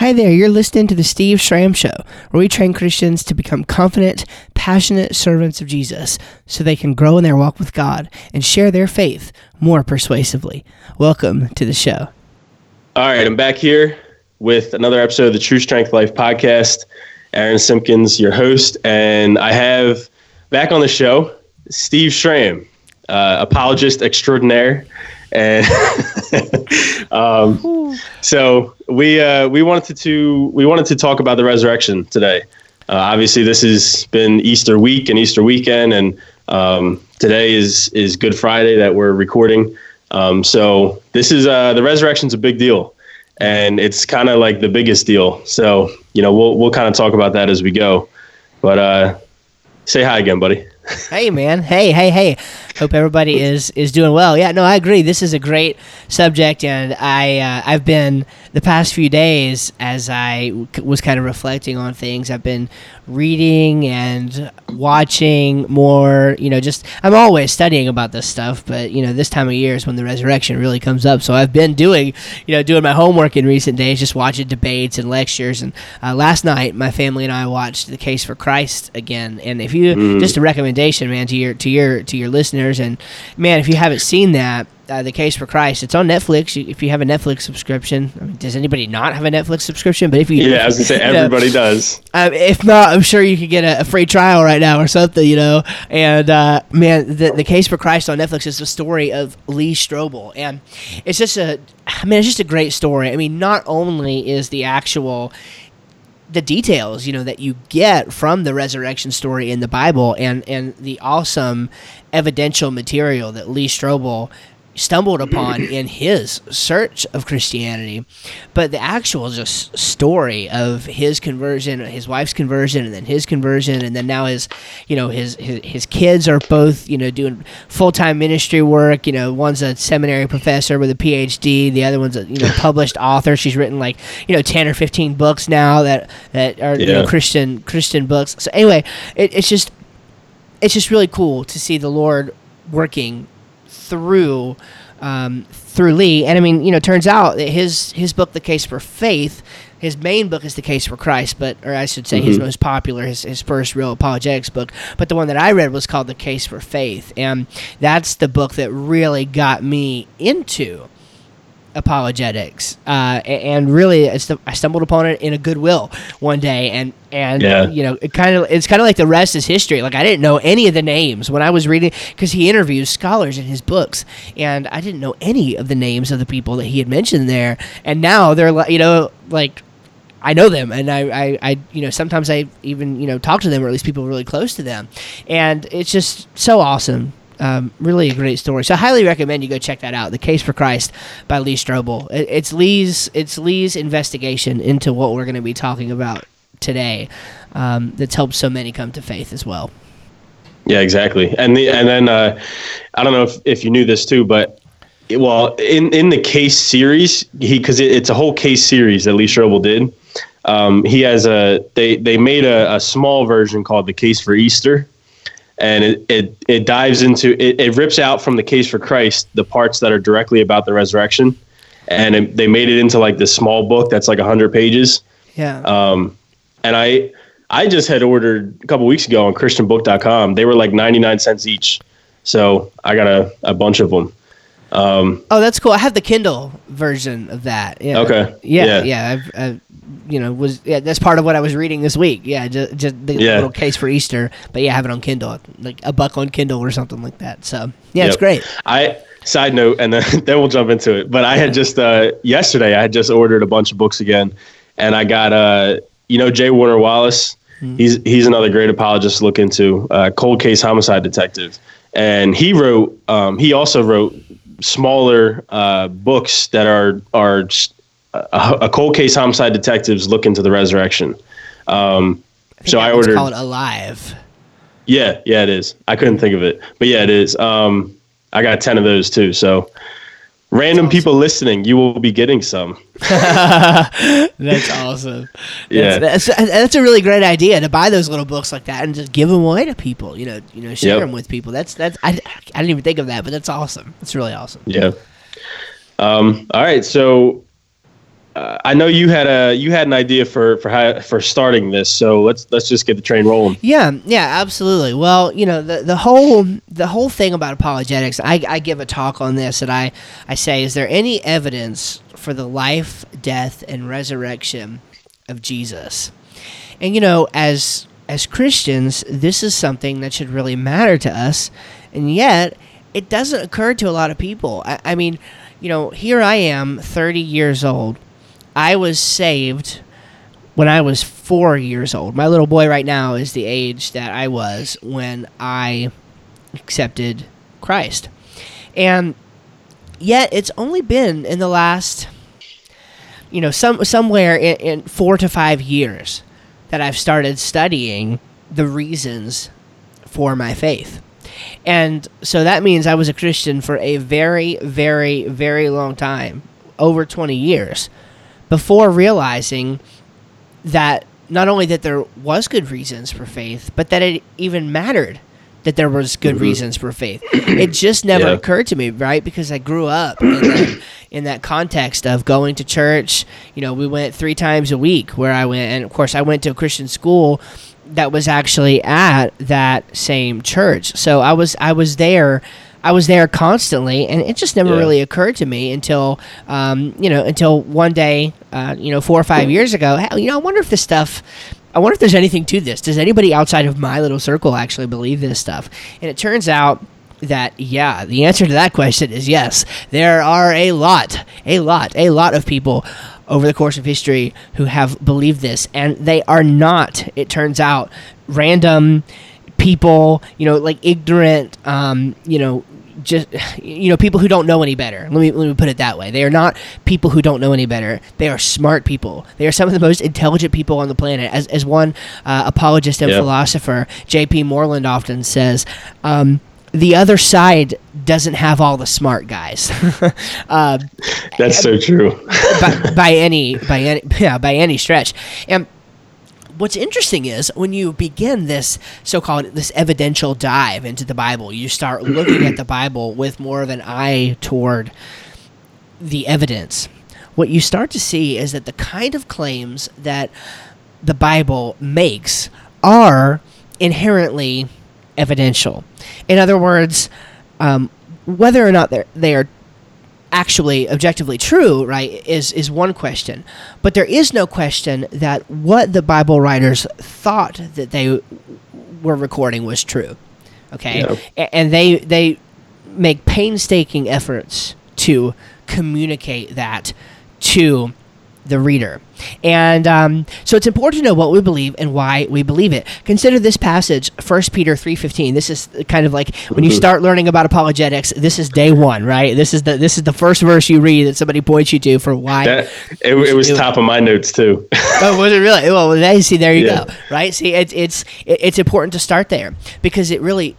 Hi there, you're listening to The Steve Schramm Show, where we train Christians to become confident, passionate servants of Jesus so they can grow in their walk with God and share their faith more persuasively. Welcome to the show. All right, I'm back here with another episode of the True Strength Life podcast. Aaron Simpkins, your host, and I have back on the show Steve Schramm, apologist extraordinaire. And so we wanted to talk about the resurrection today. Obviously, this has been Easter week and Easter weekend, and today is Good Friday that we're recording. So this is the resurrection's a big deal, and it's kind of like the biggest deal. So we'll kind of talk about that as we go. But say hi again, buddy. Hey, man. Hey. Hope everybody is doing well. Yeah, no, I agree. This is a great subject, and I've been, the past few days, as I was kind of reflecting on things, I've been reading and watching more, I'm always studying about this stuff, but, this time of year is when the resurrection really comes up, so I've been doing my homework in recent days, just watching debates and lectures, and last night, my family and I watched The Case for Christ again, and if you, just a recommendation, man, to your listeners, and man, if you haven't seen that, The Case for Christ. It's on Netflix. If you have a Netflix subscription, I mean, does anybody not have a Netflix subscription? But if you, I was gonna say everybody does. If not, I'm sure you could get a free trial right now or something, And man, the Case for Christ on Netflix is the story of Lee Strobel, and it's just a great story. I mean, not only is the details, that you get from the resurrection story in the Bible, and the awesome evidential material that Lee Strobel stumbled upon in his search of Christianity, but the actual just story of his conversion, his wife's conversion, and then his conversion, and then now his kids are both doing full-time ministry work. One's a seminary professor with a PhD, the other one's a published author. She's written 10 or 15 books now that are Christian books. So anyway, it's just really cool to see the Lord working through Lee. And I mean, turns out that his book, The Case for Faith, his main book is The Case for Christ, his most popular, his first real apologetics book. But the one that I read was called The Case for Faith. And that's the book that really got me into apologetics. And really, I stumbled upon it in a Goodwill one day, it's kind of like the rest is history. Like, I didn't know any of the names when I was reading, because he interviews scholars in his books, and I didn't know any of the names of the people that he had mentioned there. And now they're I know them, and I sometimes I even talk to them, or at least people really close to them, and it's just so awesome. Really a great story. So I highly recommend you go check that out. The Case for Christ by Lee Strobel. It's Lee's investigation into what we're going to be talking about today that's helped so many come to faith as well. Yeah, exactly. And then I don't know if you knew this too, but in the case series, because it's a whole case series that Lee Strobel did. He has they made a small version called The Case for Easter. And it dives into it rips out from The Case for Christ the parts that are directly about the resurrection, and they made it into this small book that's 100 pages. Yeah. And I just had ordered a couple weeks ago on Christianbook.com. They were 99 cents each, so I got a bunch of them. Oh, that's cool. I have the Kindle version of that. Yeah. Okay. Yeah. That's part of what I was reading this week. Yeah, just the little Case for Easter, but I have it on Kindle, a buck on Kindle or something like that. So it's great. Side note, and then we'll jump into it. But I had just yesterday, I had just ordered a bunch of books again, and I got J. Warner Wallace. Mm-hmm. He's another great apologist to look into. Cold Case Homicide Detective, and he also wrote smaller books that are a cold case homicide detectives look into the resurrection. I ordered. It's called Alive. Yeah, it is. I couldn't think of it, but yeah, it is. I got 10 of those too. So, random people listening, you will be getting some. That's awesome. That's a really great idea, to buy those little books like that and just give them away to people. Share them with people. That's. I didn't even think of that, but that's awesome. That's really awesome. Yeah. All right, so. I know you had an idea for starting this, so let's just get the train rolling. Yeah, absolutely. Well, you know, the whole thing about apologetics. I give a talk on this, and I say, is there any evidence for the life, death, and resurrection of Jesus? And you know, as Christians, this is something that should really matter to us, and yet it doesn't occur to a lot of people. I mean, you know, here I am, 30 years old. I was saved when I was 4 years old. My little boy right now is the age that I was when I accepted Christ. And yet it's only been in the last, you know, somewhere in 4 to 5 years that I've started studying the reasons for my faith. And so that means I was a Christian for a very, very, very long time, over 20 years, before realizing that not only that there was good reasons for faith, but that it even mattered that there was good reasons for faith. It just never occurred to me, right? Because I grew up in that context of going to church. You know, we went 3 times a week where I went. And, of course, I went to a Christian school that was actually at that same church. So I was there constantly, and it just never really occurred to me until one day, 4 or 5 years ago, hey, you know, I wonder if there's anything to this. Does anybody outside of my little circle actually believe this stuff? And it turns out that, yeah, the answer to that question is yes. There are a lot of people over the course of history who have believed this, and they are not, it turns out, random people, you know, like ignorant, just, you know, people who don't know any better. Let me put it that way. They are not people who don't know any better. They are smart people. They are some of the most intelligent people on the planet. As one apologist and philosopher, J.P. Moreland, often says, the other side doesn't have all the smart guys. That's so true. by any stretch. And what's interesting is when you begin this so-called this evidential dive into the Bible, you start looking at the Bible with more of an eye toward the evidence. What you start to see is that the kind of claims that the Bible makes are inherently evidential. In other words, whether or not they are actually objectively true, right, is one question. But there is no question that what the Bible writers thought that they were recording was true. Okay? Yeah. And they make painstaking efforts to communicate that to the reader. And so it's important to know what we believe and why we believe it. Consider this passage, 1 Peter 3:15. This is kind of like when you start learning about apologetics, this is day one, right? This is the first verse you read that somebody points you to for why. It was top of my notes too. Oh, was it really? Well, see, there you go, right? See, it's important to start there because it really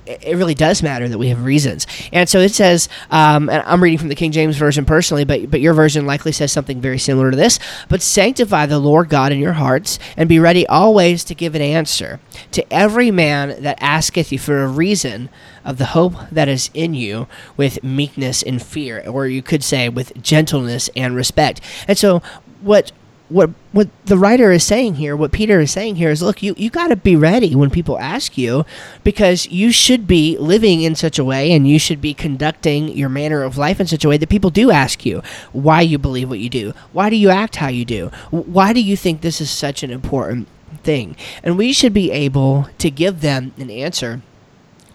does matter that we have reasons. And so it says, and I'm reading from the King James Version personally, but your version likely says something very similar to this. But sanctify the Lord God in your hearts, and be ready always to give an answer to every man that asketh you for a reason of the hope that is in you with meekness and fear, or you could say with gentleness and respect. And so what the writer is saying here, what Peter is saying here is, look, you got to be ready when people ask you, because you should be living in such a way and you should be conducting your manner of life in such a way that people do ask you why you believe what you do. Why do you act how you do? Why do you think this is such an important thing? And we should be able to give them an answer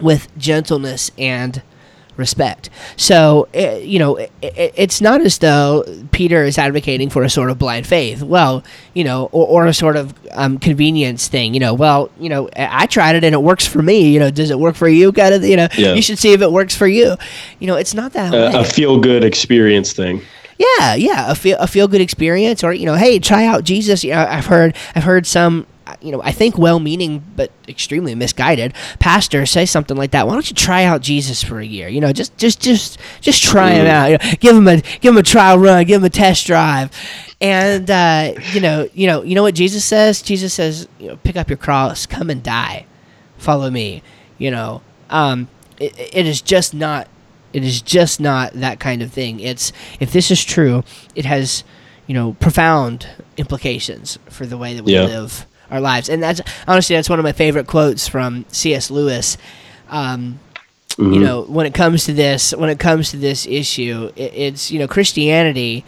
with gentleness and respect. So, you know, it's not as though Peter is advocating for a sort of blind faith. Well, you know, or a sort of convenience thing. You know, well, you know, I tried it and it works for me. You know, does it work for you? Kind of. You know, you should see if it works for you. You know, it's not that way. A feel good experience thing. Yeah, a feel good experience, or you know, hey, try out Jesus. You know, I've heard some, you know, I think well-meaning but extremely misguided pastors say something like that. Why don't you try out Jesus for a year? You know, just try him out. You know, give him a trial run, give him a test drive, and you know what Jesus says. Jesus says, you know, pick up your cross, come and die, follow me. You know, it is just not that kind of thing. It's if this is true, it has. profound implications for the way that we live our lives. And that's one of my favorite quotes from C.S. Lewis. Mm-hmm. When it comes to this issue, it's, Christianity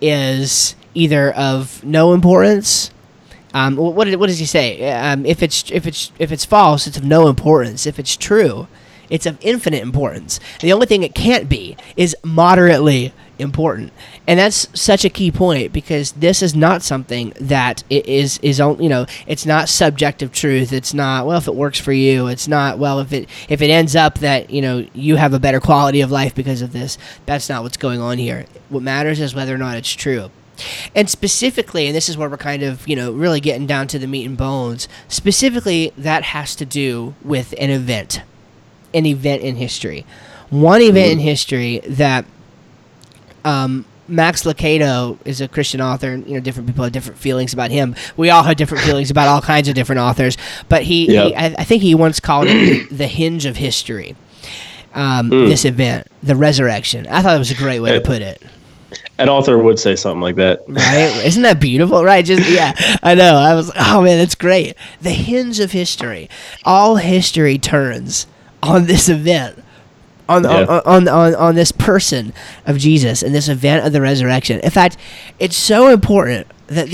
is either of no importance. What does he say? If it's false, it's of no importance. If it's true, it's of infinite importance. The only thing it can't be is moderately important. And that's such a key point, because this is not something that is it's not subjective truth. It's not, well, if it works for you. It's not, well, if it ends up that, you have a better quality of life because of this. That's not what's going on here. What matters is whether or not it's true. And specifically, and this is where we're kind of, really getting down to the meat and bones, specifically that has to do with an event in history. One event in history that Max Licato is a Christian author, and different people have different feelings about him. We all have different feelings about all kinds of different authors, but I think he once called it the hinge of history, this event, the resurrection. I thought it was a great way to put it. An author would say something like that. Right? Isn't that beautiful? Right? I know. I was, oh man, that's great. The hinge of history. All history turns on this event, on this person of Jesus and this event of the resurrection. In fact, it's so important that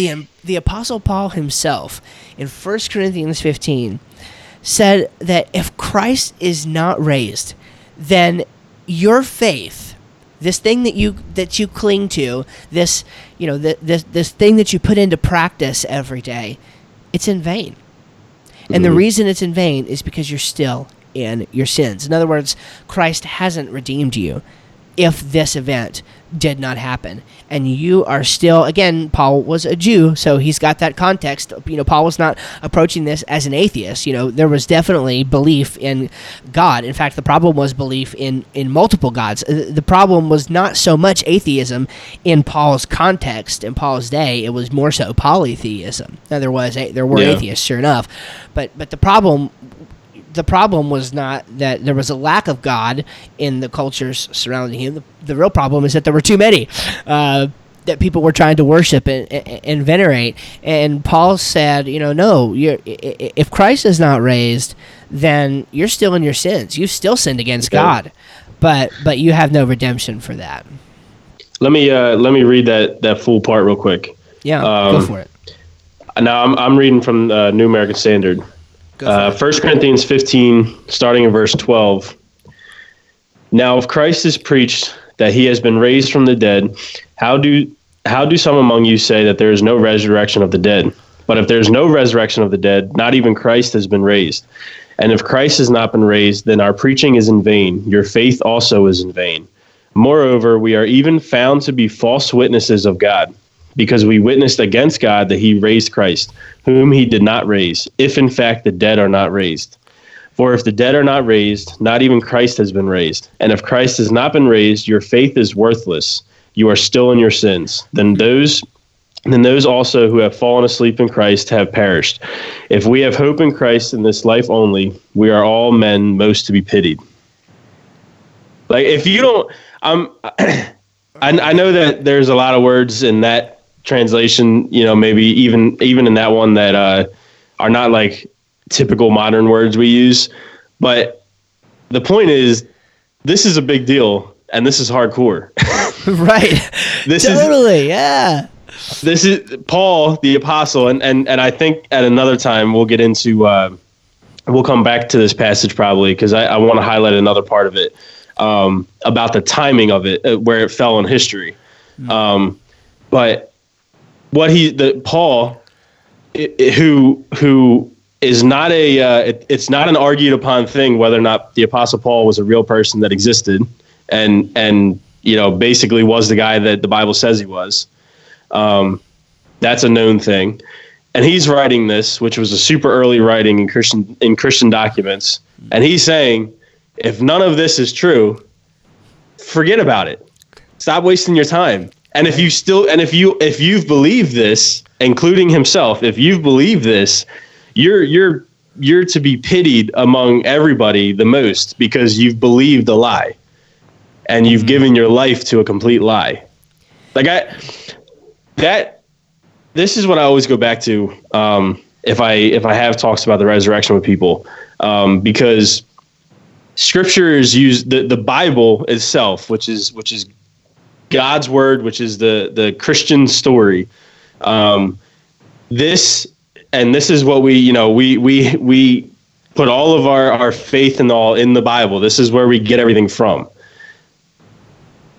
the Apostle Paul himself in 1 Corinthians 15 said that if Christ is not raised, then your faith, this thing that you cling to, this thing that you put into practice every day, it's in vain. And the reason it's in vain is because you're still in your sins. In other words, Christ hasn't redeemed you if this event did not happen. And you are still, again, Paul was a Jew, so he's got that context. Paul was not approaching this as an atheist. There was definitely belief in God. In fact, the problem was belief in multiple gods. The problem was not so much atheism in Paul's context, in Paul's day. It was more so polytheism. Now, there were atheists, sure enough. But the problem was not that there was a lack of God in the cultures surrounding him. The real problem is that there were too many that people were trying to worship and venerate. And Paul said, no, if Christ is not raised, then you're still in your sins. You've still sinned against God, but you have no redemption for that. Let me read that full part real quick. Yeah, go for it. Now I'm reading from the New American Standard. 1 Corinthians 15, starting in verse 12. Now, if Christ is preached that he has been raised from the dead, how do some among you say that there is no resurrection of the dead? But if there is no resurrection of the dead, not even Christ has been raised. And if Christ has not been raised, then our preaching is in vain. Your faith also is in vain. Moreover, we are even found to be false witnesses of God, because we witnessed against God that he raised Christ, whom he did not raise, if in fact the dead are not raised. For if the dead are not raised, not even Christ has been raised. And if Christ has not been raised, your faith is worthless. You are still in your sins. Then those also who have fallen asleep in Christ have perished. If we have hope in Christ in this life only, we are all men most to be pitied. Like, if you don't... I know that there's a lot of words in that translation, maybe even in that one that are not like typical modern words we use. But the point is, this is a big deal, and this is hardcore. Right. This totally, yeah. This is Paul, the apostle, and I think at another time we'll get into, we'll come back to this passage probably, because I want to highlight another part of it. About the timing of it, where it fell in history. But what Paul, who is not it's not an argued upon thing whether or not the Apostle Paul was a real person that existed and basically was the guy that the Bible says he was. That's a known thing. And he's writing this, which was a super early writing in Christian documents. And he's saying, if none of this is true, forget about it. Stop wasting your time. And if you still, and if you've believed this, including himself, if you've believed this, you're to be pitied among everybody the most, because you've believed a lie, and you've given your life to a complete lie. Like I, This is what I always go back to if I have talks about the resurrection with people, because Scripture is used, the Bible itself, which is God's word, which is the Christian story. This is what we put all of our faith and all in the Bible. This is where we get everything from.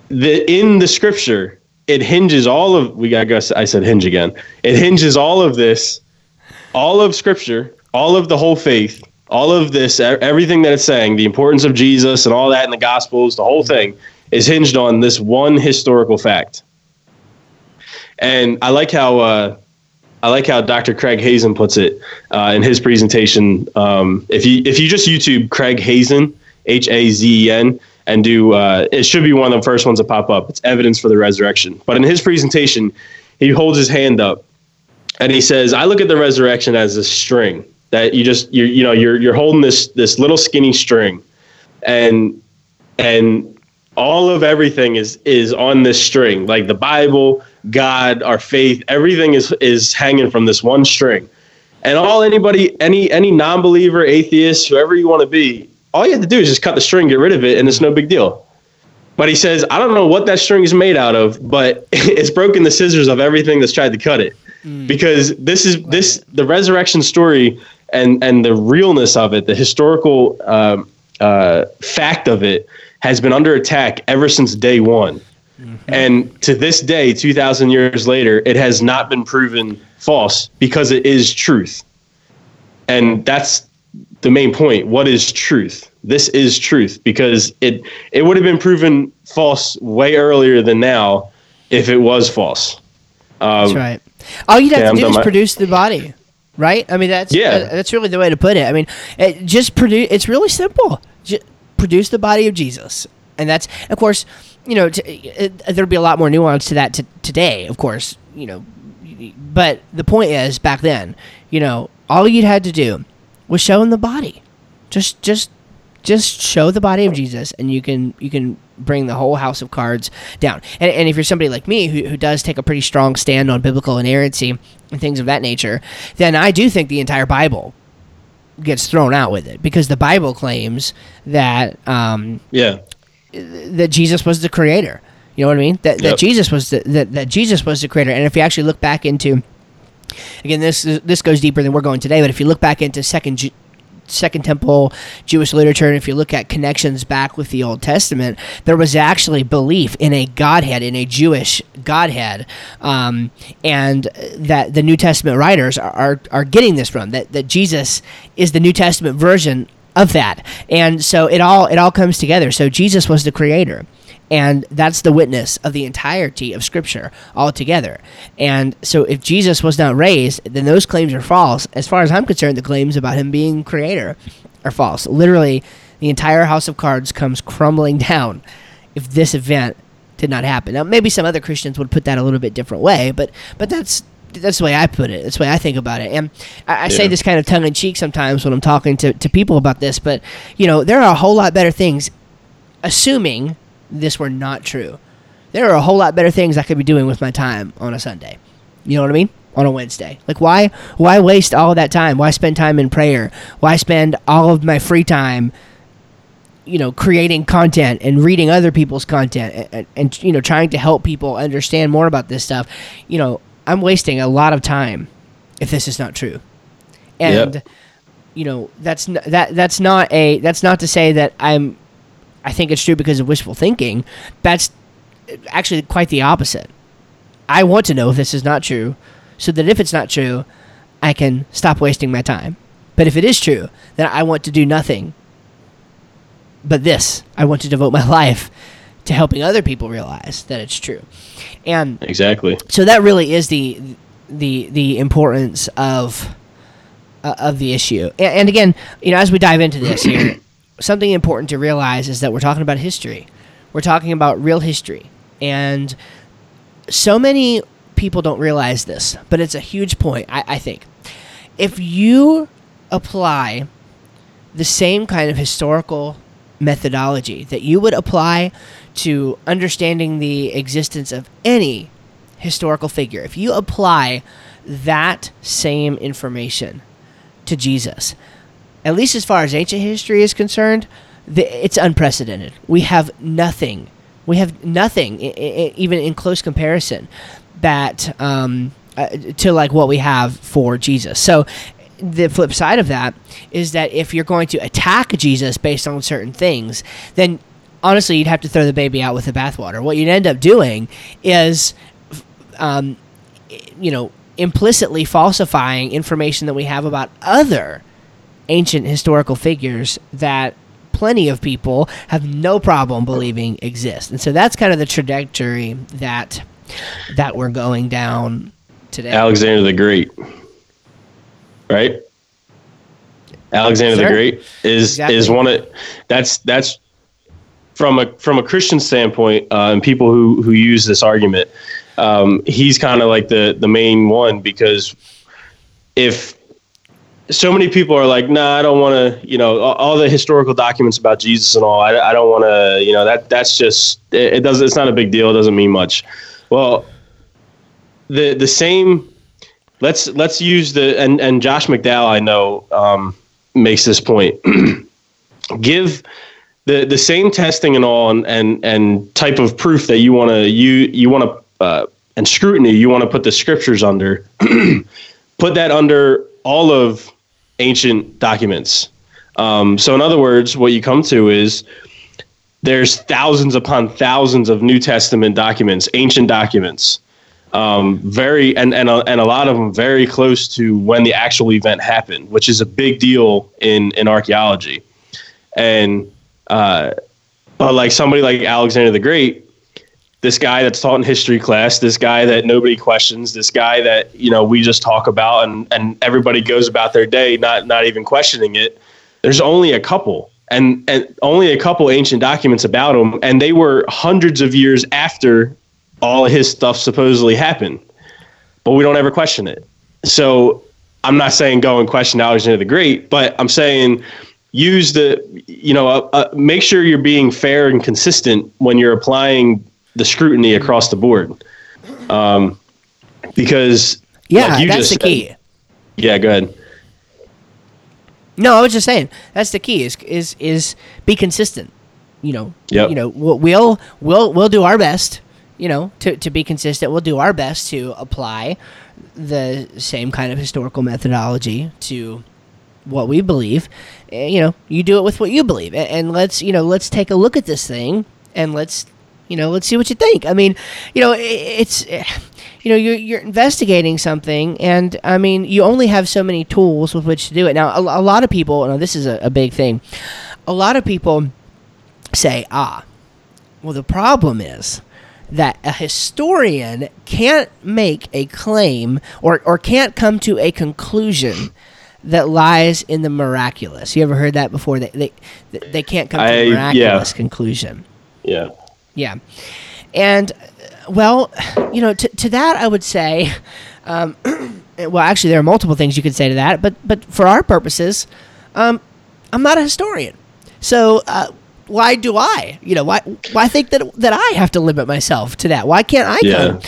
In the Scripture, it hinges all of, I guess I said hinge again. It hinges all of this, all of Scripture, all of the whole faith, all of this, everything that it's saying, the importance of Jesus and all that in the Gospels, the whole thing is hinged on this one historical fact. And I like how Dr. Craig Hazen puts it in his presentation. If you just YouTube Craig Hazen, Hazen, and do it should be one of the first ones that pop up. It's evidence for the resurrection. But in his presentation, he holds his hand up and he says, "I look at the resurrection as a string that you're holding this little skinny string, and all of everything is on this string, like the Bible." God, our faith, everything is hanging from this one string. And all anybody, any non-believer, atheist, whoever you want to be, all you have to do is just cut the string, get rid of it, and it's no big deal. But he says, I don't know what that string is made out of, but it's broken the scissors of everything that's tried to cut it. Because the resurrection story and the realness of it, the historical fact of it, has been under attack ever since day one. Mm-hmm. And to this day, 2,000 years later, it has not been proven false because it is truth. And that's the main point. What is truth? This is truth, because it would have been proven false way earlier than now if it was false. That's right. All you'd have to do is produce the body, right? I mean, that's really the way to put it. I mean, it's really simple. Just produce the body of Jesus. And that's, of course, there'd be a lot more nuance to that today, of course, but the point is, back then, all you'd had to do was show him the body. Just show the body of Jesus, and you can bring the whole house of cards down. And if you're somebody like me who does take a pretty strong stand on biblical inerrancy and things of that nature, then I do think the entire Bible gets thrown out with it, because the Bible claims that that Jesus was the creator. You know what I mean? That Jesus was that Jesus was the creator. And if you actually look back into, again, this goes deeper than we're going today, but if you look back into Second Temple Jewish literature, and if you look at connections back with the Old Testament, there was actually belief in a Godhead, in a Jewish Godhead, and that the New Testament writers are getting this from, that Jesus is the New Testament version of that. And so it all comes together. So Jesus was the creator, and that's the witness of the entirety of Scripture altogether. And so if Jesus was not raised, then those claims are false. As far as I'm concerned, the claims about him being creator are false. Literally, the entire house of cards comes crumbling down if this event did not happen. Now, maybe some other Christians would put that a little bit different way, but that's the way I put it. That's the way I think about it. And I say this kind of tongue-in-cheek sometimes when I'm talking to people about this, but, there are a whole lot better things, assuming this were not true. There are a whole lot better things I could be doing with my time on a Sunday. You know what I mean? On a Wednesday. Like, why waste all that time? Why spend time in prayer? Why spend all of my free time, creating content and reading other people's content and trying to help people understand more about this stuff? I'm wasting a lot of time if this is not true. And that's not to say that I think it's true because of wishful thinking. That's actually quite the opposite. I want to know if this is not true, so that if it's not true, I can stop wasting my time. But if it is true, then I want to do nothing but this. I want to devote my life to helping other people realize that it's true. And exactly. So that really is the importance of the issue. And again, as we dive into this here, something important to realize is that we're talking about history. We're talking about real history. And so many people don't realize this, but it's a huge point, I think. If you apply the same kind of historical methodology that you would apply to understanding the existence of any historical figure, if you apply that same information to Jesus, at least as far as ancient history is concerned, it's unprecedented. We have nothing, even in close comparison, that to like what we have for Jesus. So the flip side of that is that if you're going to attack Jesus based on certain things, then honestly you'd have to throw the baby out with the bathwater. What you'd end up doing is, implicitly falsifying information that we have about other ancient historical figures that plenty of people have no problem believing exist. And so that's kind of the trajectory that we're going down today. Alexander the Great, right? Alexander the Great is one of that's from a Christian standpoint, and people who use this argument, he's kind of like the main one, because if so many people are like, nah, I don't want to, all the historical documents about Jesus and all, I don't want to, that's just, it's not a big deal. It doesn't mean much. Well, the same, let's use and Josh McDowell, I know, makes this point, give the same testing and all, and type of proof that and scrutiny you want to put the scriptures under, put that under all of ancient documents. So in other words, what you come to is there's thousands upon thousands of New Testament documents, ancient documents, and a lot of them very close to when the actual event happened, which is a big deal in archaeology. And but like somebody like Alexander the Great, this guy that's taught in history class, this guy that nobody questions, this guy that, we just talk about and everybody goes about their day, not even questioning it. There's only a couple and only a couple ancient documents about him. And they were hundreds of years after all of his stuff supposedly happened, but we don't ever question it. So I'm not saying go and question Alexander the Great, but I'm saying use make sure you're being fair and consistent when you're applying the scrutiny across the board, because that's the key. Yeah, go ahead. No, I was just saying that's the key is be consistent. Yep. We'll do our best. To be consistent, we'll do our best to apply the same kind of historical methodology to what we believe. You do it with what you believe, and let's take a look at this thing and let's. Let's see what you think. I mean, you're investigating something, and I mean, you only have so many tools with which to do it. Now, a lot of people, and this is a big thing, a lot of people say, well, the problem is that a historian can't make a claim or can't come to a conclusion that lies in the miraculous. You ever heard that before? They can't come to a miraculous conclusion. Yeah. Yeah. And, well, to that I would say, well, actually there are multiple things you could say to that, but for our purposes, I'm not a historian. So why do I? Why think that I have to limit myself to that? Why can't I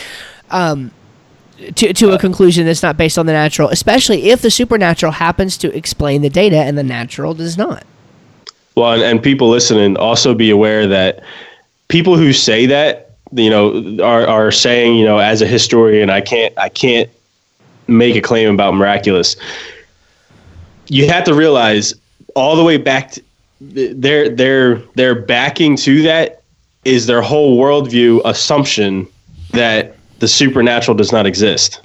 come to a conclusion that's not based on the natural, especially if the supernatural happens to explain the data and the natural does not? Well, and people listening, also be aware that people who say that, are saying, as a historian, I can't make a claim about miraculous. You have to realize all the way back to their backing to that is their whole worldview assumption that the supernatural does not exist.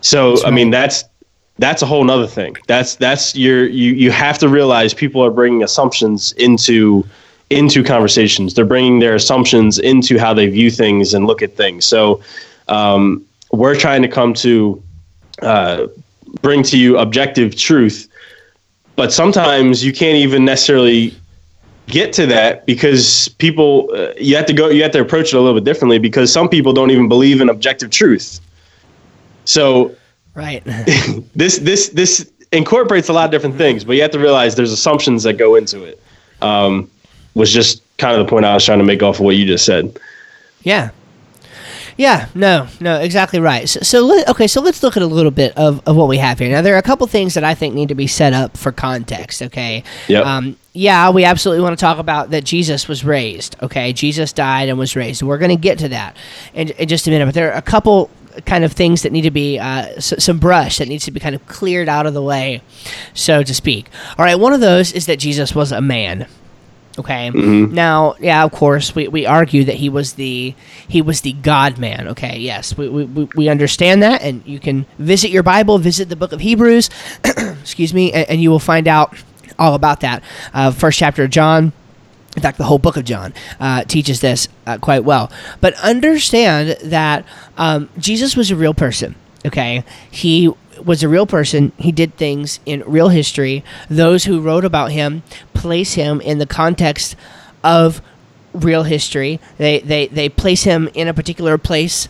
So, that's right. I mean, that's a whole nother thing. That's you have to realize people are bringing assumptions into conversations. They're bringing their assumptions into how they view things and look at things. So we're trying to come to bring to you objective truth, but sometimes you can't even necessarily get to that because people, you have to approach it a little bit differently, because some people don't even believe in objective truth. So right. this incorporates a lot of different things, but you have to realize there's assumptions that go into it. Was just kind of the point I was trying to make off of what you just said. Yeah. Yeah, no, exactly right. So let's look at a little bit of what we have here. Now, there are a couple things that I think need to be set up for context, okay? Yep. Yeah, we absolutely want to talk about that Jesus was raised, okay? Jesus died and was raised. We're going to get to that in just a minute, but there are a couple kind of things that need to be, some brush that needs to be kind of cleared out of the way, so to speak. All right, one of those is that Jesus was a man. Okay. Mm-hmm. Now, yeah, of course, we argue that he was the God man. Okay. Yes, we understand that, and you can visit your Bible, visit the book of Hebrews, excuse me, and you will find out all about that. First chapter of John, in fact, the whole book of John teaches this quite well. But understand that Jesus was a real person. Okay, he was a real person. He did things in real history. Those who wrote about him place him in the context of real history. They place him in a particular place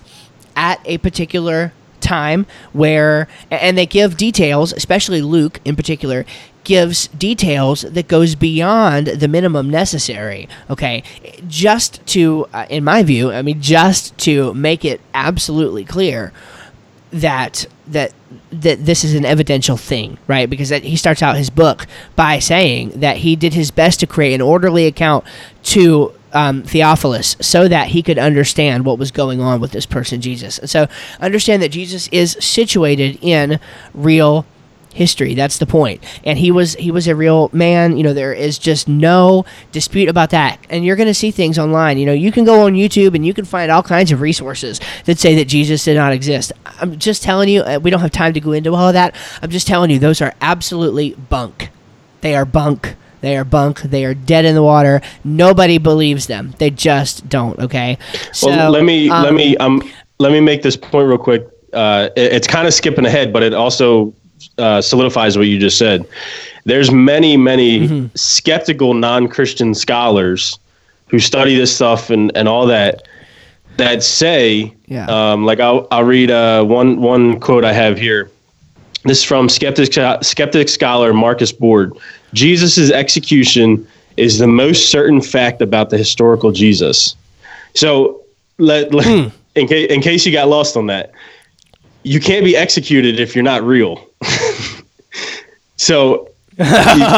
at a particular time where, and they give details, especially Luke in particular, gives details that goes beyond the minimum necessary, okay? Just to, in my view, I mean, just to make it absolutely clear that this is an evidential thing, right? Because he starts out his book by saying that he did his best to create an orderly account to Theophilus so that he could understand what was going on with this person, Jesus. And so understand that Jesus is situated in real history. That's the point. And he was a real man. You know, there is just no dispute about that. And you're going to see things online. You know, you can go on YouTube and you can find all kinds of resources that say that Jesus did not exist. I'm just telling you, we don't have time to go into all of that. I'm just telling you, those are absolutely bunk. They are bunk. They are bunk. They are dead in the water. Nobody believes them. They just don't. Okay. So well, let me make this point real quick. It's kind of skipping ahead, but it also solidifies what you just said. There's many mm-hmm. skeptical non-Christian scholars who study this stuff and all that say, yeah. Like I'll read one quote I have here. This is from skeptic scholar Marcus Borg. Jesus's execution is the most certain fact about the historical Jesus. So in case you got lost on that, you can't be executed if you're not real. So right,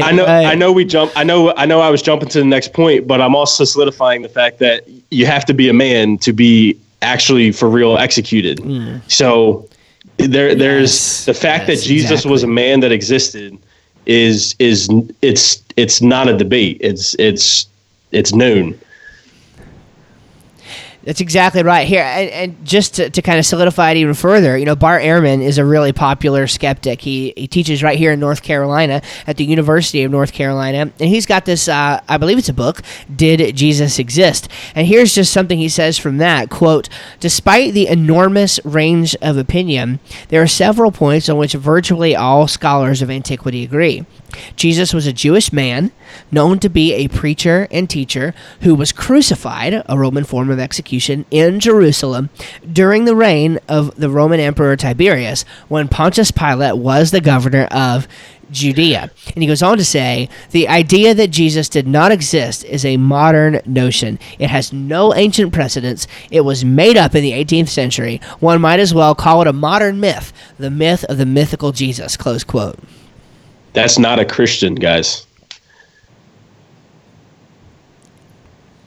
I know, right. I know we jump. I know I was jumping to the next point, but I'm also solidifying the fact that you have to be a man to be actually for real executed. Mm. So there's the fact that Jesus exactly. was a man that existed is not a debate. It's known. That's exactly right here. And just to kind of solidify it even further, you know, Bart Ehrman is a really popular skeptic. He teaches right here in North Carolina at the University of North Carolina. And he's got this, I believe it's a book, Did Jesus Exist? And here's just something he says from that, quote, despite the enormous range of opinion, there are several points on which virtually all scholars of antiquity agree. Jesus was a Jewish man known to be a preacher and teacher who was crucified, a Roman form of execution, in Jerusalem during the reign of the Roman Emperor Tiberius when Pontius Pilate was the governor of Judea. And he goes on to say, the idea that Jesus did not exist is a modern notion. It has no ancient precedents. It was made up in the 18th century. One might as well call it a modern myth, the myth of the mythical Jesus, close quote. That's not a Christian, guys.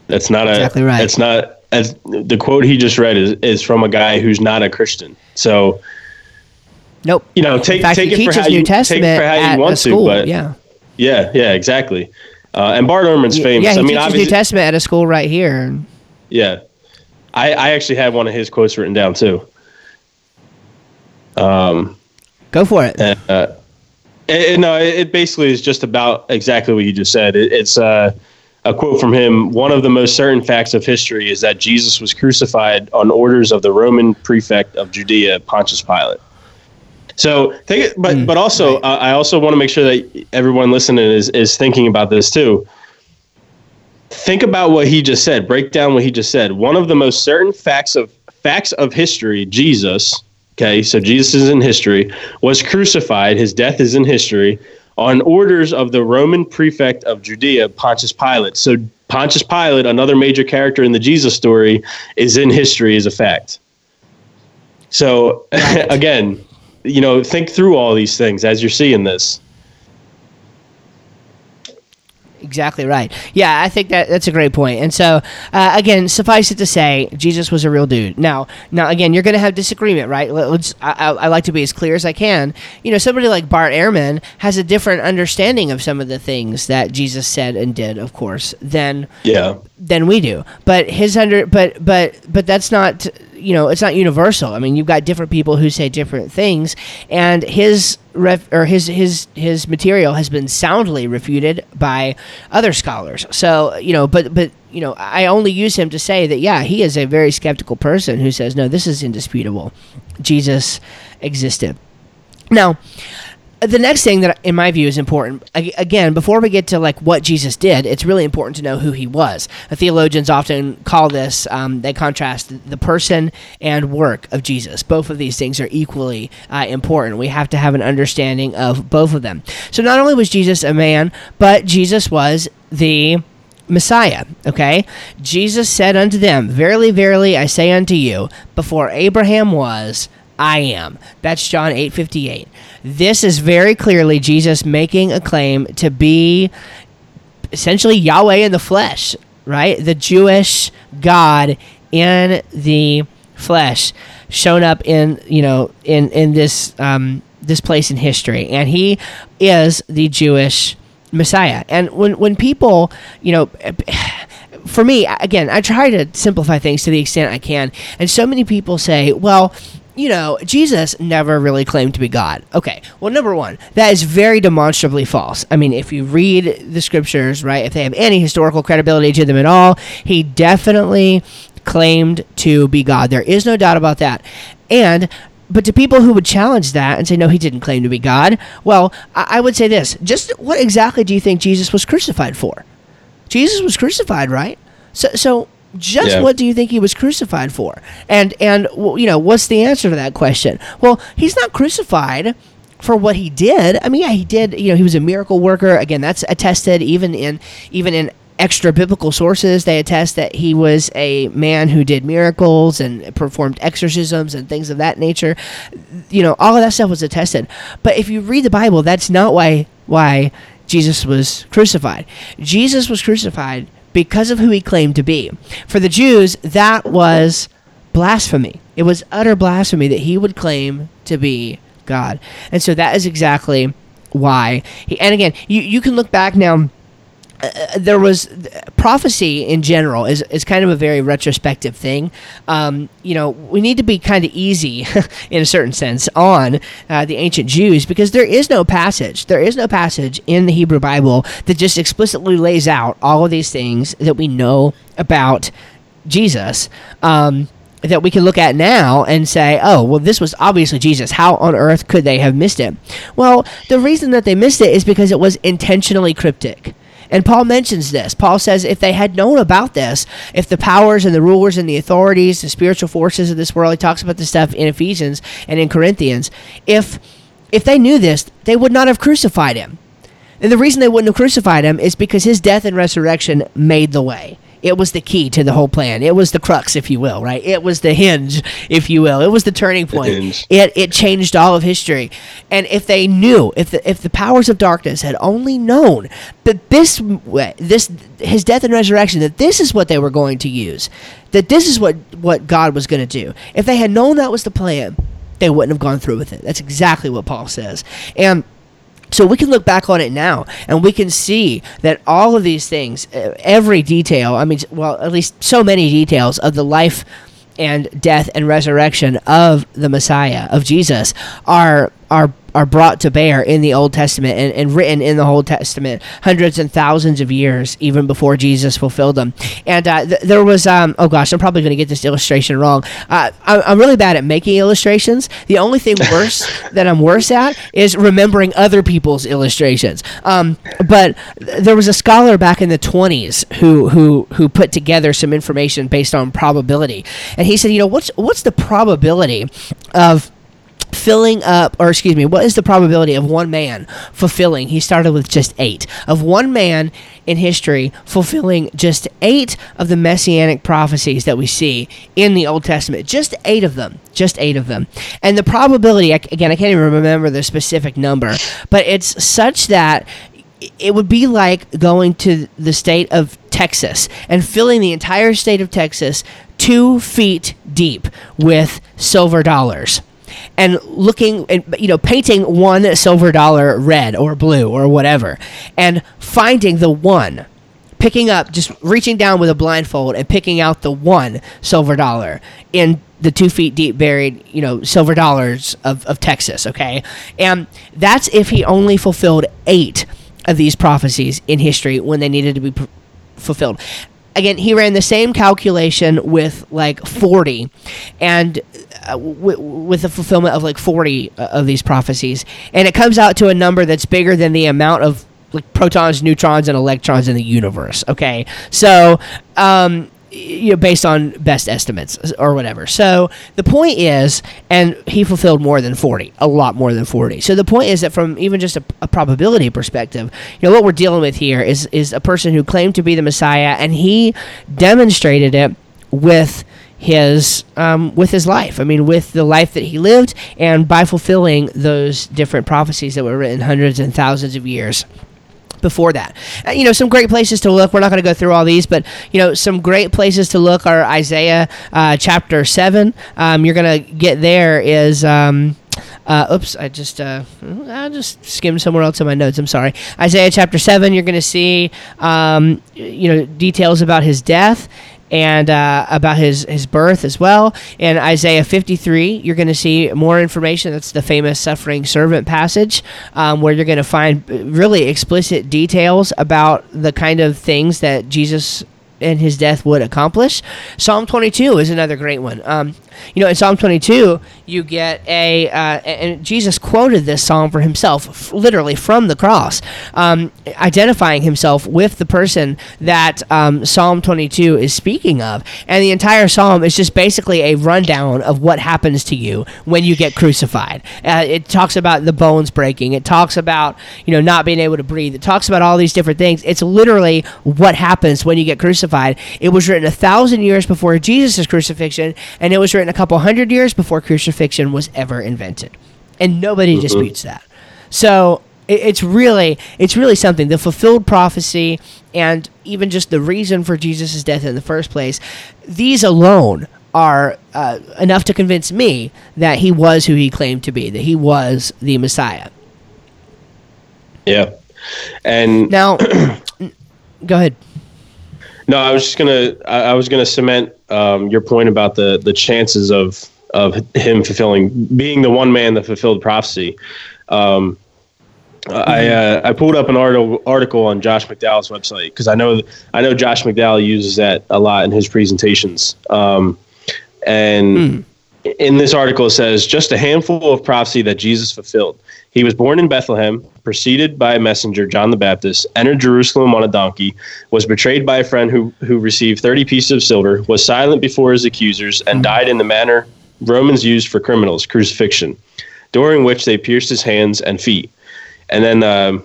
That's not exactly right. That's not as the quote he just read is from a guy who's not a Christian. So, nope. You know, take it for how you want to. But yeah, exactly. And Bart Ehrman's famous. Yeah, he teaches New Testament at a school right here. Yeah, I actually have one of his quotes written down too. Go for it. It basically is just about exactly what you just said. It's a quote from him. One of the most certain facts of history is that Jesus was crucified on orders of the Roman prefect of Judea, Pontius Pilate. So, but also, I also want to make sure that everyone listening is thinking about this too. Think about what he just said. Break down what he just said. One of the most certain facts of history, Jesus. Okay, so Jesus is in history, was crucified, his death is in history, on orders of the Roman prefect of Judea, Pontius Pilate. So Pontius Pilate, another major character in the Jesus story, is in history as a fact. So again, you know, think through all these things as you're seeing this. Exactly right. Yeah, I think that's a great point. And so, again, suffice it to say, Jesus was a real dude. Now, again, you're going to have disagreement, right? I like to be as clear as I can. You know, somebody like Bart Ehrman has a different understanding of some of the things that Jesus said and did, of course, than we do. But but that's not, you know, it's not universal. I mean, you've got different people who say different things, and his material has been soundly refuted by other scholars. So, you know, but I only use him to say that, yeah, he is a very skeptical person who says, no, this is indisputable. Jesus existed. Now, the next thing that, in my view, is important, again, before we get to like what Jesus did, it's really important to know who he was. Theologians often call this, they contrast the person and work of Jesus. Both of these things are equally important. We have to have an understanding of both of them. So not only was Jesus a man, but Jesus was the Messiah, okay? Jesus said unto them, "Verily, verily, I say unto you, before Abraham was, I am." That's John 8:58. This is very clearly Jesus making a claim to be essentially Yahweh in the flesh, right? The Jewish God in the flesh shown up in this this place in history, and he is the Jewish Messiah. And when people, you know, for me, again, I try to simplify things to the extent I can, and so many people say, well, you know, Jesus never really claimed to be God. Okay, well, number one, that is very demonstrably false. I mean, if you read the scriptures, right, if they have any historical credibility to them at all, he definitely claimed to be God. There is no doubt about that. But to people who would challenge that and say, no, he didn't claim to be God, well, I would say this. Just what exactly do you think Jesus was crucified for? Jesus was crucified, right? So what do you think he was crucified for? And you know, what's the answer to that question? Well, he's not crucified for what he did. I mean, yeah, he did. You know, he was a miracle worker. Again, that's attested even in extra biblical sources. They attest that he was a man who did miracles and performed exorcisms and things of that nature. You know, all of that stuff was attested. But if you read the Bible, that's not why Jesus was crucified. Jesus was crucified because of who he claimed to be. For the Jews, that was blasphemy. It was utter blasphemy that he would claim to be God. And so that is exactly why. And again, you can look back now. There was prophecy in general is kind of a very retrospective thing. You know, we need to be kind of easy in a certain sense on the ancient Jews, because there is no passage in the Hebrew Bible that just explicitly lays out all of these things that we know about Jesus that we can look at now and say, oh, well, this was obviously Jesus. How on earth could they have missed it? Well, the reason that they missed it is because it was intentionally cryptic. And Paul mentions this. Paul says if they had known about this, if the powers and the rulers and the authorities, the spiritual forces of this world, he talks about this stuff in Ephesians and in Corinthians, if they knew this, they would not have crucified him. And the reason they wouldn't have crucified him is because his death and resurrection made the way. It was the key to the whole plan. It was the crux, if you will, right? It was the hinge, if you will. It was the turning point. It changed all of history. And if they knew, if the powers of darkness had only known that this his death and resurrection, that this is what they were going to use, that this is what God was going to do, if they had known that was the plan, they wouldn't have gone through with it. That's exactly what Paul says. And so we can look back on it now, and we can see that all of these things, every detail, I mean, well, at least so many details of the life and death and resurrection of the Messiah, of Jesus, are brought to bear in the Old Testament and written in the Old Testament hundreds and thousands of years even before Jesus fulfilled them. And there was oh gosh, I'm probably going to get this illustration wrong. I'm really bad at making illustrations. The only thing worse that I'm worse at is remembering other people's illustrations. But there was a scholar back in the 20s who put together some information based on probability, and he said, you know, what's the probability of what is the probability of one man fulfilling, he started with just 8, of one man in history fulfilling just 8 of the messianic prophecies that we see in the Old Testament, just 8 of them. And the probability, again, I can't even remember the specific number, but it's such that it would be like going to the state of Texas and filling the entire state of Texas 2 feet deep with silver dollars. And looking, painting one silver dollar red or blue or whatever, and finding the one, picking up, just reaching down with a blindfold and picking out the one silver dollar in the 2 feet deep buried, silver dollars of Texas, okay? And that's if he only fulfilled 8 of these prophecies in history when they needed to be fulfilled. Again, he ran the same calculation with 40, and with the fulfillment of 40 of these prophecies, and it comes out to a number that's bigger than the amount of protons, neutrons, and electrons in the universe. Okay, so based on best estimates or whatever. So the point is, and he fulfilled more than 40, a lot more than 40. So the point is that from even just a probability perspective, what we're dealing with here is a person who claimed to be the Messiah, and he demonstrated it with his life. I mean, with the life that he lived, and by fulfilling those different prophecies that were written hundreds and thousands of years before that. Some great places to look. We're not going to go through all these, but some great places to look are Isaiah chapter 7. You're going to get there is I just skimmed somewhere else in my notes. I'm sorry. Isaiah chapter 7. You're going to see details about his death and about his birth as well. In Isaiah 53, you're going to see more information. That's the famous suffering servant passage, where you're going to find really explicit details about the kind of things that Jesus and his death would accomplish. Psalm 22 is another great one. In Psalm 22, you get and Jesus quoted this psalm for himself, literally from the cross, identifying himself with the person that Psalm 22 is speaking of. And the entire psalm is just basically a rundown of what happens to you when you get crucified. It talks about the bones breaking. It talks about, not being able to breathe. It talks about all these different things. It's literally what happens when you get crucified. It was written 1,000 years before Jesus' crucifixion, and it was written a couple hundred years before crucifixion was ever invented, and nobody disputes that. So it's really something. The fulfilled prophecy, and even just the reason for Jesus' death in the first place, these alone are enough to convince me that he was who he claimed to be, that he was the Messiah. Yeah. And now, go ahead. No, I was gonna cement your point about the chances of him being the one man that fulfilled prophecy. I pulled up an article on Josh McDowell's website, because I know Josh McDowell uses that a lot in his presentations. In this article, it says just a handful of prophecy that Jesus fulfilled. He was born in Bethlehem, preceded by a messenger, John the Baptist, entered Jerusalem on a donkey, was betrayed by a friend who received 30 pieces of silver, was silent before his accusers, and died in the manner Romans used for criminals, crucifixion, during which they pierced his hands and feet. And then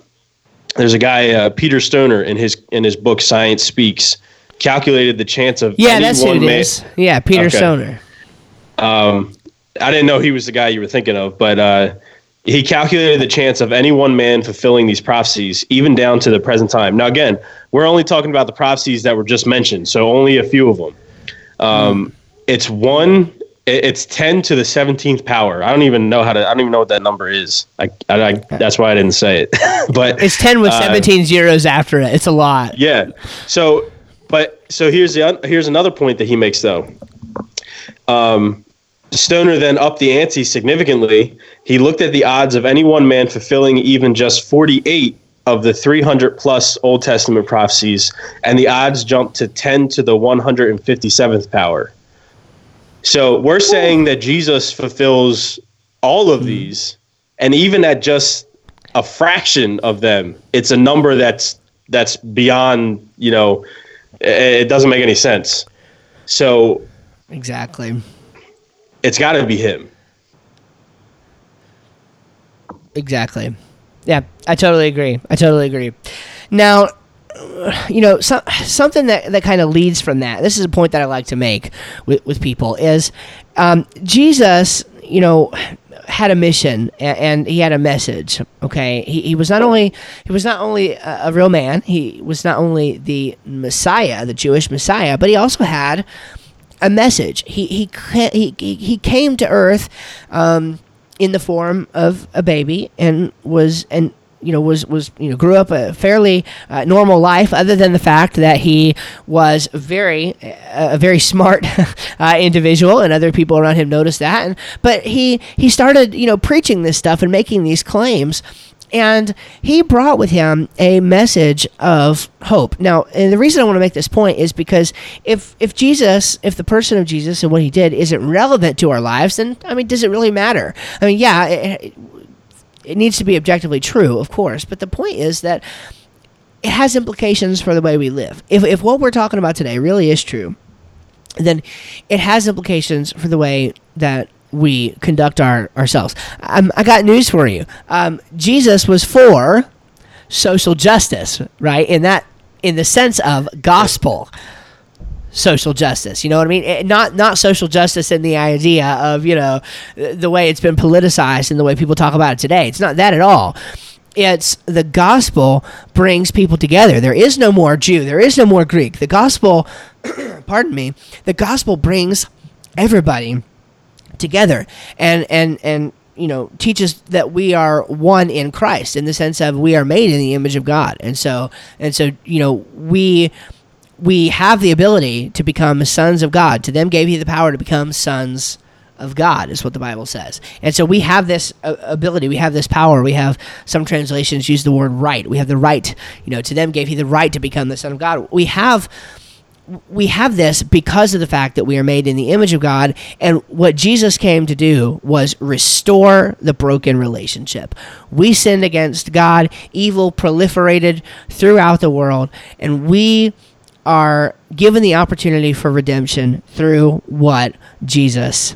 there's a guy, Peter Stoner, in his book Science Speaks, calculated the chance of any that's one who it man. Is. Yeah, Peter Stoner. I didn't know he was the guy you were thinking of, but he calculated the chance of any one man fulfilling these prophecies, even down to the present time. Now, again, we're only talking about the prophecies that were just mentioned, so only a few of them. It's 10 to the 17th power. I don't even know what that number is. That's why I didn't say it. But it's 10 with 17 zeros after it. It's a lot. Yeah. So here's another point that he makes, though. Stoner then upped the ante significantly. He looked at the odds of any one man fulfilling even just 48 of the 300-plus Old Testament prophecies, and the odds jumped to 10 to the 157th power. So we're saying that Jesus fulfills all of these, and even at just a fraction of them, it's a number that's beyond, it doesn't make any sense. So... Exactly. It's got to be him. Exactly. Yeah, I totally agree. Now, you know, something that kind of leads from that, this is a point that I like to make with people, is Jesus, you know, had a mission and he had a message. Okay, he was not only a real man, he was not only the Messiah, the Jewish Messiah, but he also had a message. He came to earth in the form of a baby and grew up a fairly normal life, other than the fact that he was a very smart individual, and other people around him noticed that. But he started, you know, preaching this stuff and making these claims, and he brought with him a message of hope. Now, and the reason I want to make this point is because if the person of Jesus and what he did isn't relevant to our lives, then, I mean, does it really matter? I mean, yeah. It needs to be objectively true, of course, but the point is that it has implications for the way we live. If what we're talking about today really is true, then it has implications for the way that we conduct ourselves. I got news for you. Jesus was for social justice, right? In the sense of gospel social justice, you know what I mean? Not social justice in the idea of, you know, the way it's been politicized and the way people talk about it today. It's not that at all. It's the gospel brings people together. There is no more Jew. There is no more Greek. The gospel, the gospel brings everybody together and you know, teaches that we are one in Christ, in the sense of we are made in the image of God. And so you know, we have the ability to become sons of God. To them gave he the power to become sons of God, is what the Bible says. And so we have this ability, we have this power, we have, some translations use the word right. We have the right, you know, to them gave he the right to become the son of God. We have this because of the fact that we are made in the image of God, and what Jesus came to do was restore the broken relationship. We sinned against God, evil proliferated throughout the world, and we are given the opportunity for redemption through what Jesus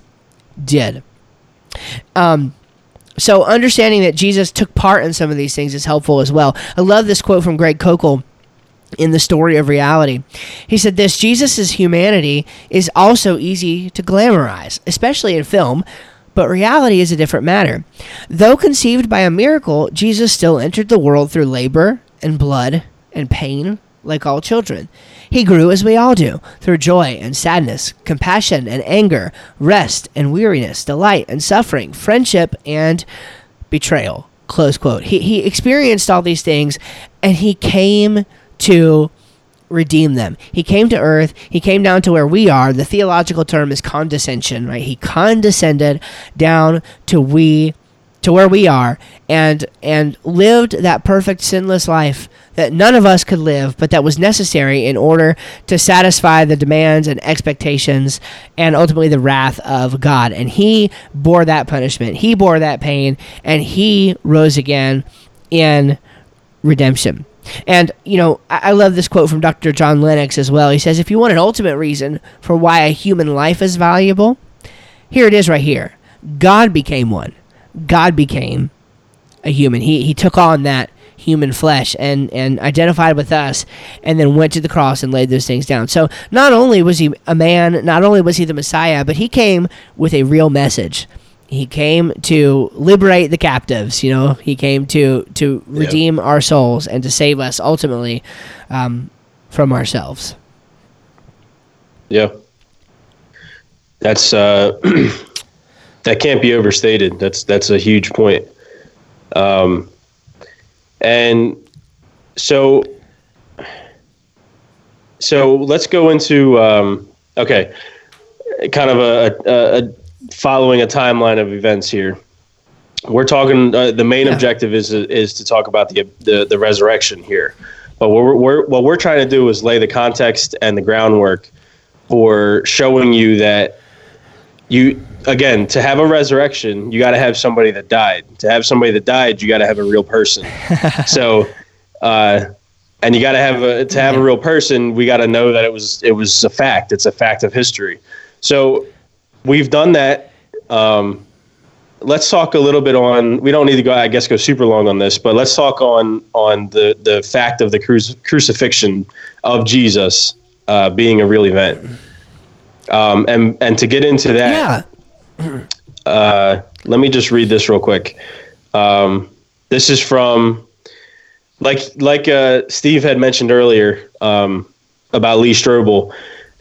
did. So understanding that Jesus took part in some of these things is helpful as well. I love this quote from Greg Kochel in The Story of Reality. He said this: Jesus' humanity is also easy to glamorize, especially in film, but reality is a different matter. Though conceived by a miracle, Jesus still entered the world through labor and blood and pain, like all children. He grew as we all do, through joy and sadness, compassion and anger, rest and weariness, delight and suffering, friendship and betrayal. Close quote. He experienced all these things, and he came to redeem them. He came to earth. He came down to where we are. The theological term is condescension, right? He condescended down to where we are, and lived that perfect sinless life that none of us could live, but that was necessary in order to satisfy the demands and expectations and ultimately the wrath of God. And he bore that punishment. He bore that pain, and he rose again in redemption. And, you know, I love this quote from Dr. John Lennox as well. He says, if you want an ultimate reason for why a human life is valuable, here it is right here. God became one. God became a human. He took on that human flesh and identified with us, and then went to the cross and laid those things down. So not only was he a man, not only was he the Messiah, but he came with a real message. He came to liberate the captives, you know. He came to redeem our souls and to save us ultimately from ourselves. Yeah. That's... that can't be overstated. That's a huge point. And so let's go into, kind of a following a timeline of events here. We're talking, the main objective is to talk about the resurrection here. But what we're trying to do is lay the context and the groundwork for showing you that again, to have a resurrection, you got to have somebody that died. To have somebody that died, you got to have a real person. So, and you got to have a real person. We got to know that it was a fact. It's a fact of history. So, we've done that. let's talk a little bit on, we don't need to go, I guess, go super long on this, but let's talk on the fact of the crucifixion of Jesus being a real event. And to get into that, let me just read this real quick. This is from, like Steve had mentioned earlier about Lee Strobel,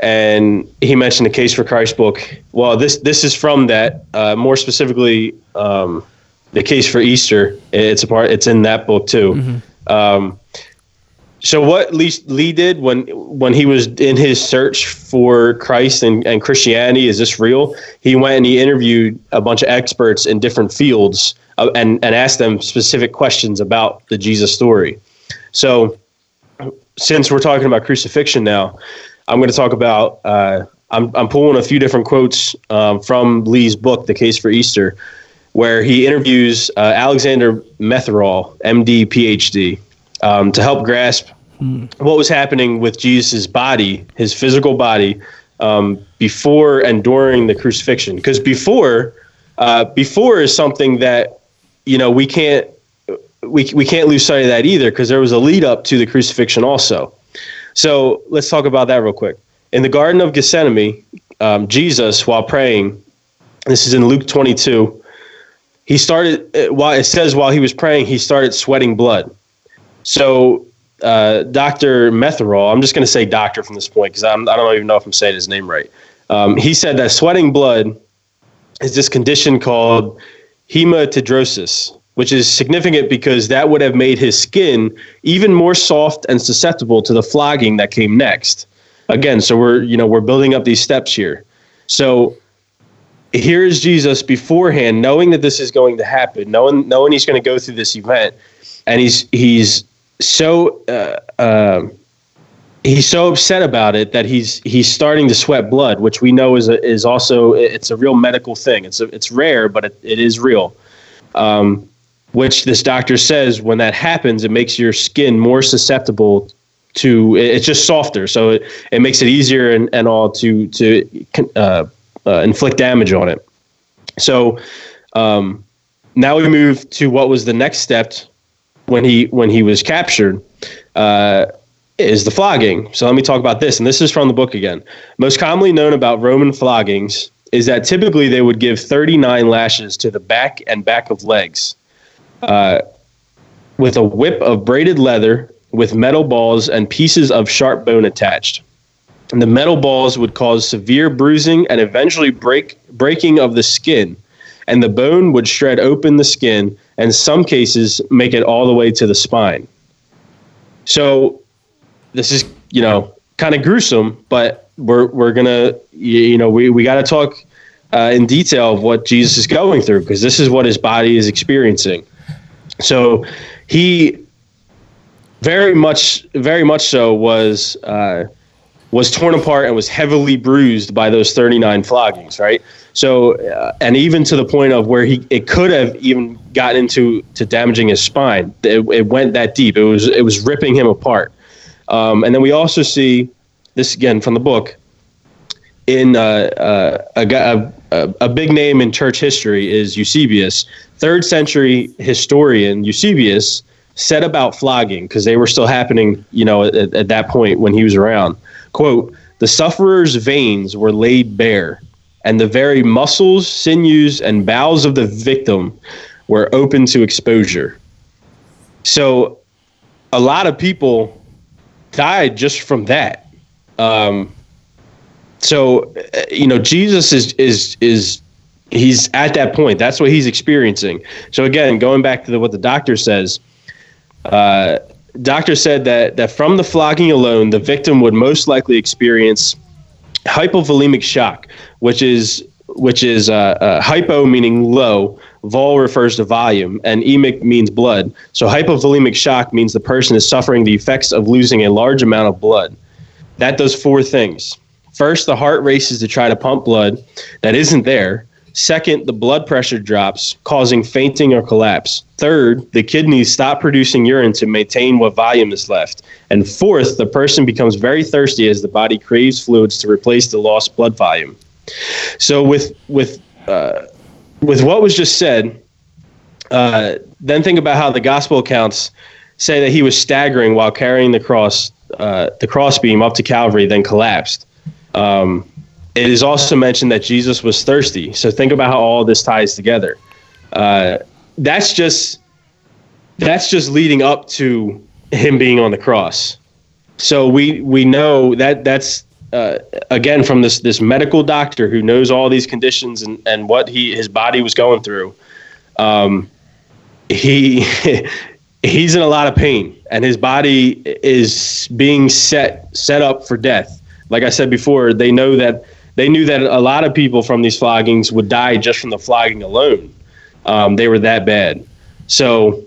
and he mentioned the Case for Christ book. Well, this is from that, more specifically, the Case for Easter. It's in that book too. Mm-hmm. So what Lee did when he was in his search for Christ and Christianity, is this real? He went and he interviewed a bunch of experts in different fields and asked them specific questions about the Jesus story. So since we're talking about crucifixion now, I'm going to talk about, I'm pulling a few different quotes from Lee's book, The Case for Easter, where he interviews Alexander Metherall, MD, PhD, to help grasp what was happening with Jesus' body, his physical body, before and during the crucifixion. Because before is something that, you know, we can't lose sight of that either, because there was a lead up to the crucifixion also. So let's talk about that real quick. In the Garden of Gethsemane, Jesus, while praying, this is in Luke 22, he started, while he was praying, he started sweating blood. So Dr. Metherall, I'm just going to say doctor from this point because I don't even know if I'm saying his name right. He said that sweating blood is this condition called hematidrosis, which is significant because that would have made his skin even more soft and susceptible to the flogging that came next. Again, so we're building up these steps here. So here's Jesus beforehand, knowing that this is going to happen, knowing he's going to go through this event, and he's so upset about it that he's starting to sweat blood, which we know is also a real medical thing. It's rare, but it is real. Which this doctor says when that happens, it makes your skin more susceptible to, it's just softer. So it makes it easier and all to inflict damage on it. So now we move to what was the next step when he was captured, is the flogging. So let me talk about this. And this is from the book again. Most commonly known about Roman floggings is that typically they would give 39 lashes to the back and back of legs, with a whip of braided leather with metal balls and pieces of sharp bone attached. And the metal balls would cause severe bruising and eventually breaking of the skin, and the bone would shred open the skin and in some cases make it all the way to the spine. So this is, you know, kind of gruesome, but we're going to, you know, we got to talk in detail of what Jesus is going through, because this is what his body is experiencing. So he very much so was torn apart and was heavily bruised by those 39 floggings, right? So, and even to the point of where it could have even gotten into damaging his spine. It went that deep. It was ripping him apart. And then we also see this again from the book in a big name in church history is Eusebius. 3rd century historian Eusebius said about flogging, because they were still happening, you know, at that point when he was around. Quote, "The sufferer's veins were laid bare, and the very muscles, sinews, and bowels of the victim were open to exposure." So a lot of people died just from that. So, you know, Jesus is he's at that point. That's what he's experiencing. So again, going back to what the doctor says, doctor said that from the flogging alone, the victim would most likely experience hypovolemic shock, which is hypo meaning low, vol refers to volume, and emic means blood. So hypovolemic shock means the person is suffering the effects of losing a large amount of blood. That does 4 things. First, the heart races to try to pump blood that isn't there. Second, the blood pressure drops, causing fainting or collapse. Third, the kidneys stop producing urine to maintain what volume is left. And fourth, the person becomes very thirsty as the body craves fluids to replace the lost blood volume. So with with what was just said, then think about how the gospel accounts say that he was staggering while carrying the crossbeam up to Calvary, then collapsed. It is also mentioned that Jesus was thirsty. So think about how all this ties together. That's just leading up to him being on the cross. So we know that's again from this medical doctor who knows all these conditions and what his body was going through. He's in a lot of pain, and his body is being set up for death. Like I said before, they knew that a lot of people from these floggings would die just from the flogging alone. They were that bad. So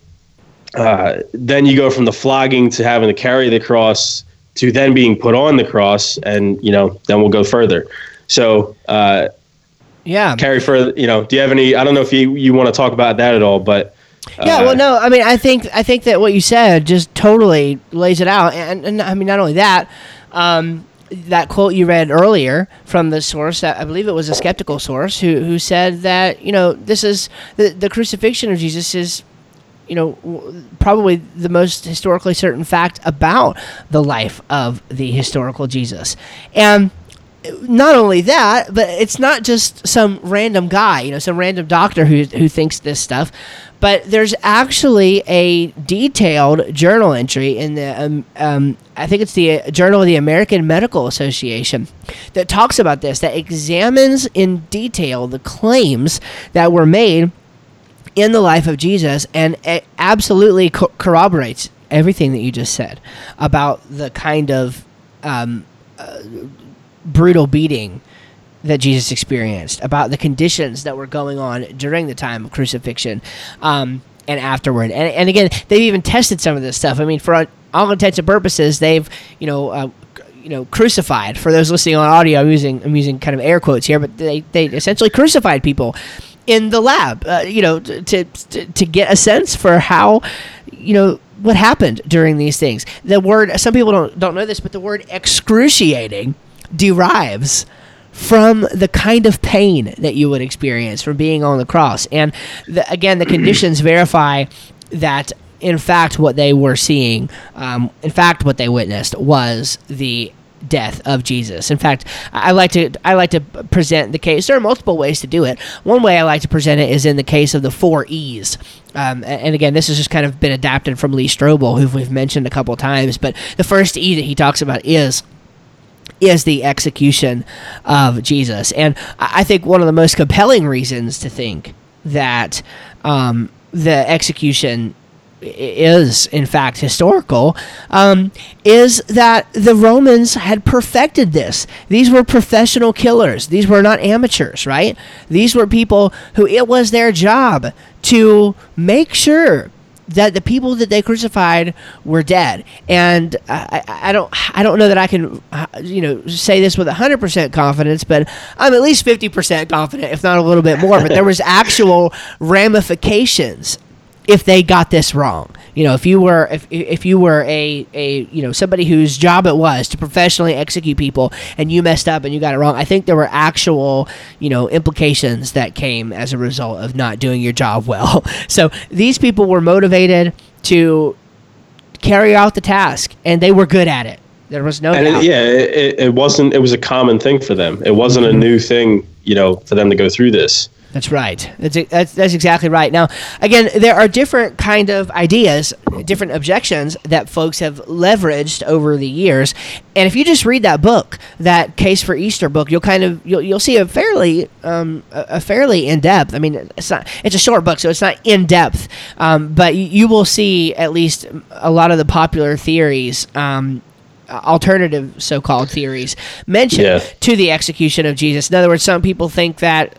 then you go from the flogging to having to carry the cross to then being put on the cross, and then we'll go further. So carry further. Do you have any? I don't know if you want to talk about that at all, but. Yeah, well, no, I mean, I think that what you said just totally lays it out, and I mean, not only that, that quote you read earlier from the source, I believe it was a skeptical source who said that this is the crucifixion of Jesus is probably the most historically certain fact about the life of the historical Jesus, and. Not only that, but it's not just some random guy, some random doctor who thinks this stuff, but there's actually a detailed journal entry in the, I think it's the Journal of the American Medical Association that talks about this, that examines in detail the claims that were made in the life of Jesus, and it absolutely corroborates everything that you just said about the kind of brutal beating that Jesus experienced, about the conditions that were going on during the time of crucifixion and afterward. And again, they've even tested some of this stuff. I mean, for all intents and purposes, they've, crucified. For those listening on audio, I'm using kind of air quotes here, but they essentially crucified people in the lab, to get a sense for how, what happened during these things. The word, some people don't know this, but the word excruciating derives from the kind of pain that you would experience from being on the cross. And the conditions verify that, in fact, what they were seeing, in fact, what they witnessed was the death of Jesus. In fact, I like to present the case. There are multiple ways to do it. One way I like to present it is in the case of the four E's. And again, this has just kind of been adapted from Lee Strobel, who we've mentioned a couple times. But the first E that he talks about is the execution of Jesus. And I think one of the most compelling reasons to think that the execution is, in fact, historical, is that the Romans had perfected this. These were professional killers. These were not amateurs, right? These were people who it was their job to make sure that the people that they crucified were dead, and I don't know that I can, say this with 100% confidence, but I'm at least 50% confident, if not a little bit more. But there was actual ramifications if they got this wrong. If you were a somebody whose job it was to professionally execute people, and you messed up and you got it wrong, I think there were actual implications that came as a result of not doing your job well. So these people were motivated to carry out the task, and they were good at it. There was no doubt. It was a common thing for them. It wasn't a new thing, for them to go through this. That's right. That's exactly right. Now, again, there are different kind of ideas, different objections that folks have leveraged over the years. And if you just read that book, that Case for Easter book, you'll see a fairly in depth. I mean, it's a short book, so it's not in depth, but you will see at least a lot of the popular theories. Alternative so-called theories mentioned to the execution of Jesus. In other words, some people think that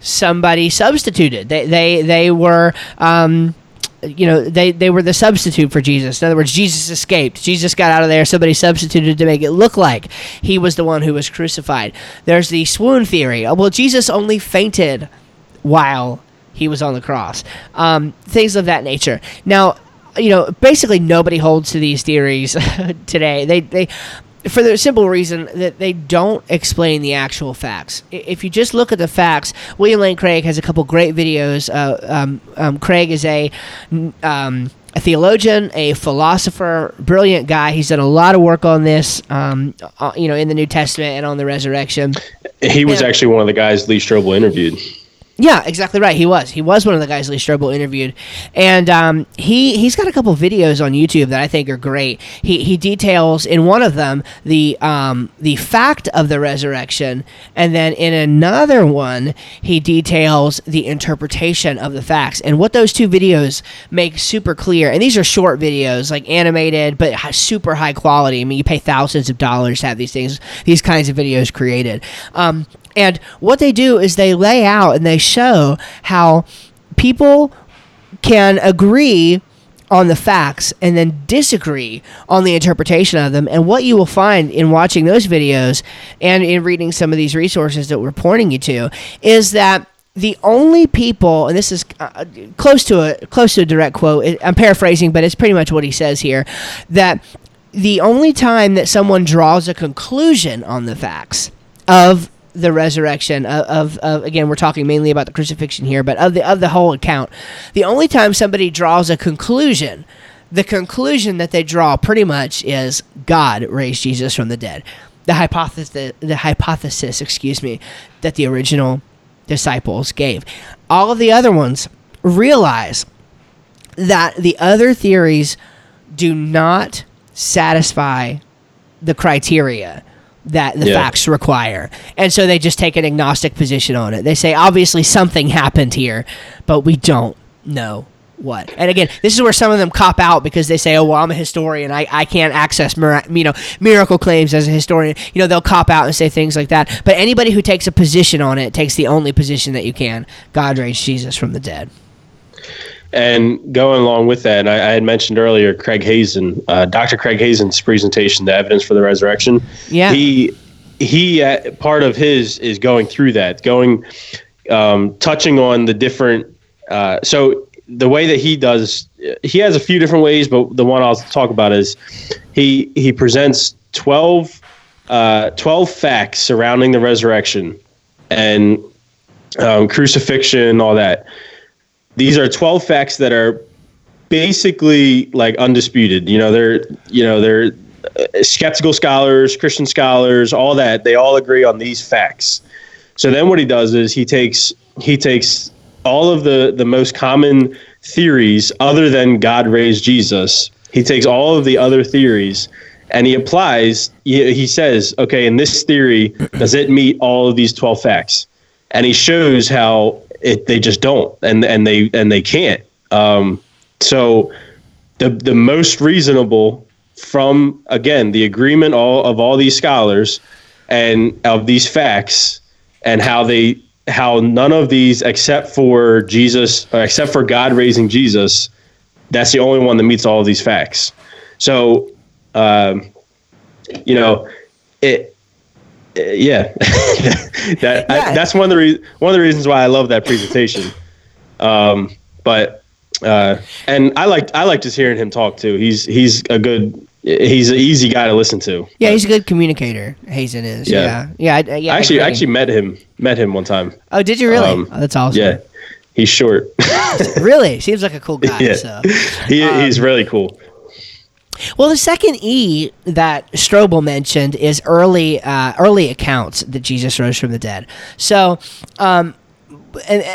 somebody substituted. They were they were the substitute for Jesus. In other words, Jesus escaped. Jesus got out of there. Somebody substituted to make it look like he was the one who was crucified. There's the swoon theory. Well, Jesus only fainted while he was on the cross. Things of that nature. Now, basically nobody holds to these theories today. They for the simple reason that they don't explain the actual facts. If you just look at the facts, William Lane Craig has a couple great videos. Craig is a theologian, a philosopher, brilliant guy. He's done a lot of work on this, in the New Testament and on the resurrection. He was actually one of the guys Lee Strobel interviewed. Yeah, exactly right. He was one of the guys Lee Strobel interviewed, and he's got a couple videos on YouTube that I think are great. He details in one of them the fact of the resurrection, and then in another one he details the interpretation of the facts. And what those two videos make super clear, and these are short videos, like animated, but super high quality. I mean, you pay thousands of dollars to have these kinds of videos created. And what they do is they lay out and they show how people can agree on the facts and then disagree on the interpretation of them. And what you will find in watching those videos and in reading some of these resources that we're pointing you to is that the only people, and this is close to a direct quote, I'm paraphrasing, but it's pretty much what he says here, that the only time that someone draws a conclusion on the facts of the resurrection of again, we're talking mainly about the crucifixion here, but of the whole account, the only time somebody draws a conclusion, the conclusion that they draw pretty much is God raised Jesus from the dead. The hypothesis, that the original disciples gave. All of the other ones realize that the other theories do not satisfy the criteria that the facts require. And so they just take an agnostic position on it. They say, obviously something happened here, but we don't know what. And again, this is where some of them cop out because they say, oh, well, I'm a historian. I can't access miracle claims as a historian. You know, they'll cop out and say things like that. But anybody who takes a position on it takes the only position that you can. God raised Jesus from the dead. And going along with that, I had mentioned earlier, Craig Hazen, Dr. Craig Hazen's presentation, The Evidence for the Resurrection. Yeah. He part of his is going through that, touching on the different. So the way that he does, he has a few different ways, but the one I'll talk about is he presents 12 facts surrounding the resurrection and crucifixion and all that. These are 12 facts that are basically like undisputed. They're skeptical scholars, Christian scholars, all that. They all agree on these facts. So then what he does is he takes all of the most common theories other than God raised Jesus. He takes all of the other theories and he applies. He says, okay, in this theory, does it meet all of these 12 facts? And he shows how they just don't, and they can't. So the most reasonable from, again, the agreement of all these scholars and of these facts, and how none of these except for God raising Jesus, that's the only one that meets all of these facts. So, yeah, that's one of the reasons why I love that presentation. And I liked just hearing him talk too. He's an easy guy to listen to. Yeah, he's a good communicator. Hazen is. Yeah. I actually met him one time. Oh, did you really? That's awesome. Yeah, he's short. Really, seems like a cool guy. Yeah. So. He's really cool. Well, the second E that Strobel mentioned is early accounts that Jesus rose from the dead. So, and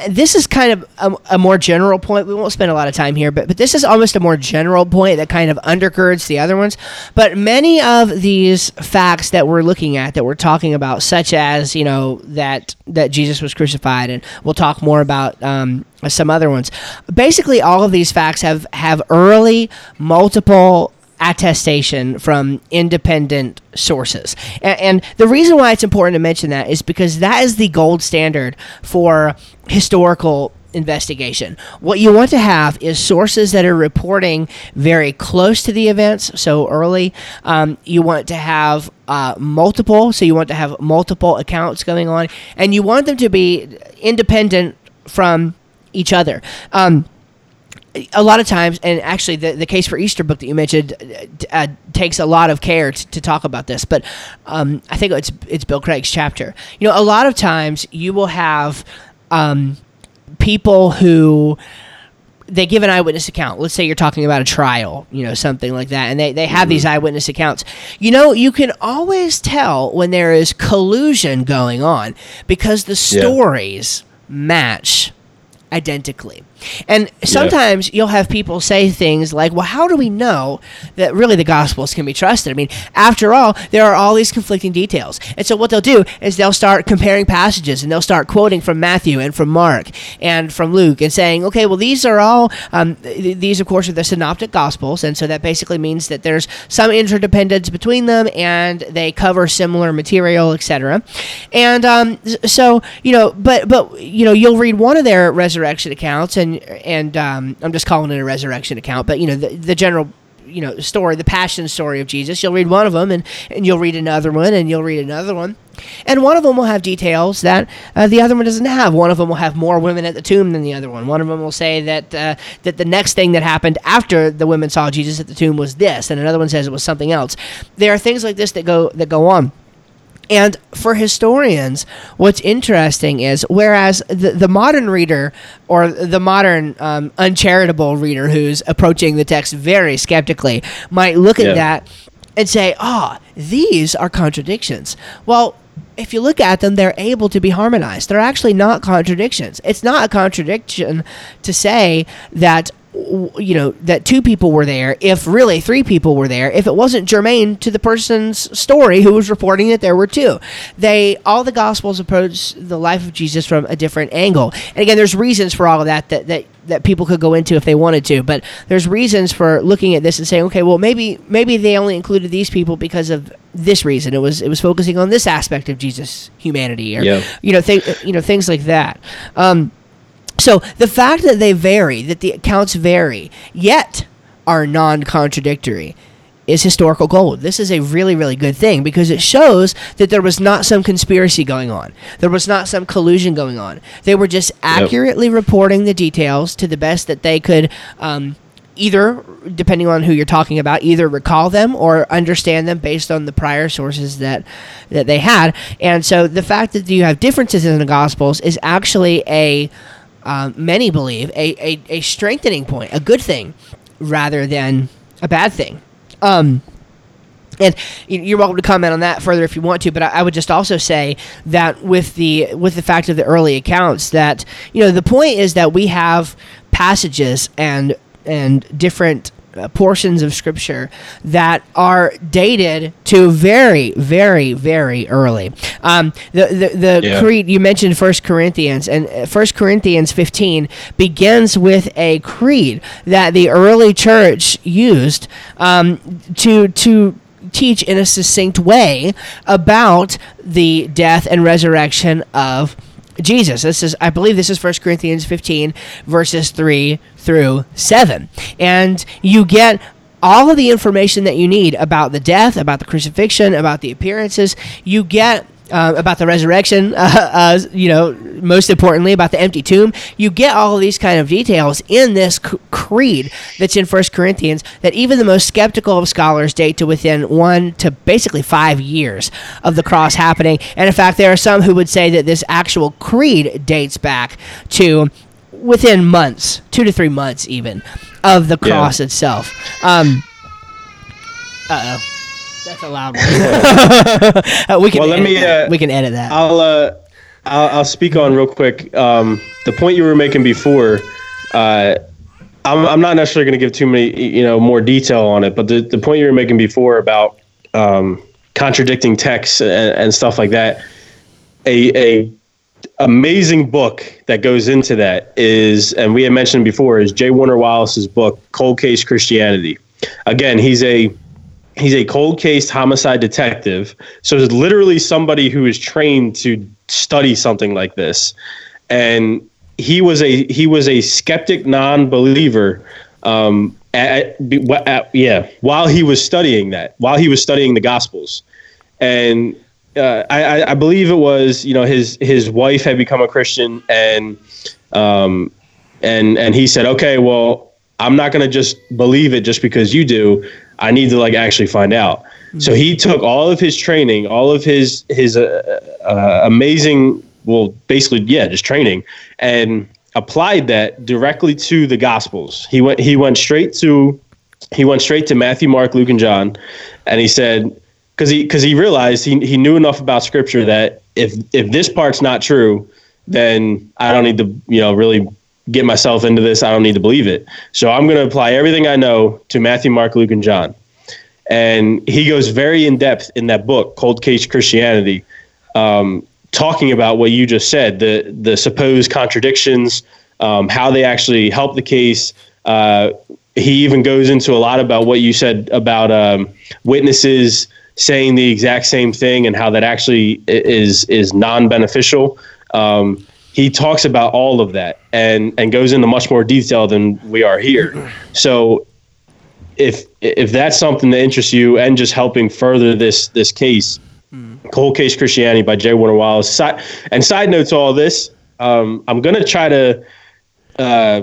this is kind of a more general point. We won't spend a lot of time here, but this is almost a more general point that kind of undergirds the other ones. But many of these facts that we're looking at, that we're talking about, such as, that Jesus was crucified, and we'll talk more about some other ones. Basically, all of these facts have early multiple attestation from independent sources. And the reason why it's important to mention that is because that is the gold standard for historical investigation. What you want to have is sources that are reporting very close to the events, so early. You want to have multiple, so you want to have multiple accounts going on, and you want them to be independent from each other. a lot of times, and actually the Case for Easter book that you mentioned takes a lot of care to talk about this, but I think it's Bill Craig's chapter. You know, a lot of times you will have people who they give an eyewitness account. Let's say you're talking about a trial, you know, something like that, and they have these eyewitness accounts. You know, you can always tell when there is collusion going on because the stories match identically. And sometimes you'll have people say things like, well, how do we know that really the Gospels can be trusted? I mean, after all, there are all these conflicting details. And so what they'll do is they'll start comparing passages, and they'll start quoting from Matthew and from Mark and from Luke and saying, okay, well, these are all, these, of course, are the Synoptic Gospels, and so that basically means that there's some interdependence between them, and they cover similar material, etc. And so, you know, but you know, you'll read one of their resurrection accounts, and I'm just calling it a resurrection account, but you know, the general, you know, story, the passion story of Jesus. You'll read one of them, and you'll read another one, and you'll read another one, and one of them will have details that the other one doesn't have. One of them will have more women at the tomb than the other one. One of them will say that that the next thing that happened after the women saw Jesus at the tomb was this, and another one says it was something else. There are things like this that go on. And for historians, what's interesting is, whereas the modern reader, or the modern uncharitable reader who's approaching the text very skeptically, might look at that and say, these are contradictions. Well, if you look at them, they're able to be harmonized. They're actually not contradictions. It's not a contradiction to say that, you know, that two people were there, if really three people were there, if it wasn't germane to the person's story who was reporting that there were two. All the Gospels approach the life of Jesus from a different angle. And again, there's reasons for all of that people could go into if they wanted to, but there's reasons for looking at this and saying, okay, well, maybe they only included these people because of this reason. It was focusing on this aspect of Jesus' humanity, or things like that. So the fact that they vary, that the accounts vary, yet are non-contradictory, is historical gold. This is a really, really good thing, because it shows that there was not some conspiracy going on. There was not some collusion going on. They were just accurately reporting the details to the best that they could, either, depending on who you're talking about, either recall them or understand them based on the prior sources that they had. And so the fact that you have differences in the Gospels is actually many believe a strengthening point, a good thing rather than a bad thing. And you're welcome to comment on that further if you want to, but I would just also say that with the fact of the early accounts, that, you know, the point is that we have passages and different portions of Scripture that are dated to very, very, very early. The creed, you mentioned 1 Corinthians, and 1 Corinthians 15 begins with a creed that the early church used to teach in a succinct way about the death and resurrection of Jesus. I believe this is 1 Corinthians 15, verses 3 through 7. And you get all of the information that you need about the death, about the crucifixion, about the appearances. You get about the resurrection, most importantly, about the empty tomb. You get all of these kind of details in this creed that's in 1 Corinthians that even the most skeptical of scholars date to within 1 to basically 5 years of the cross happening. And in fact, there are some who would say that this actual creed dates back to within months, 2 to 3 months even, of the cross itself. Uh-oh. That's a loud one. We can edit that. I'll speak on real quick. The point you were making before, I'm not necessarily going to give too many, more detail on it, but the point you were making before about contradicting texts and stuff like that, a amazing book that goes into that is, and we had mentioned before, is J. Warner Wallace's book, Cold Case Christianity. Again, he's a cold case homicide detective. So it's literally somebody who is trained to study something like this. And he was a skeptic non-believer while he was studying that, while he was studying the Gospels. And I believe it was, his wife had become a Christian, and he said, okay, well, I'm not going to just believe it just because you do. I need to like actually find out. Mm-hmm. So he took all of his training, all of his amazing, well, basically, yeah, just training, and applied that directly to the Gospels. He went straight to Matthew, Mark, Luke, and John, and he said, because he realized he knew enough about Scripture that if this part's not true, then I don't need to really get myself into this. I don't need to believe it. So I'm going to apply everything I know to Matthew, Mark, Luke, and John. And he goes very in depth in that book, Cold Case Christianity, talking about what you just said, the supposed contradictions, how they actually help the case. He even goes into a lot about what you said about witnesses saying the exact same thing and how that actually is non-beneficial. He talks about all of that and goes into much more detail than we are here. So if that's something that interests you and just helping further this case, Cold Case Christianity by J. Warner Wallace. And side note to all this, I'm going to try to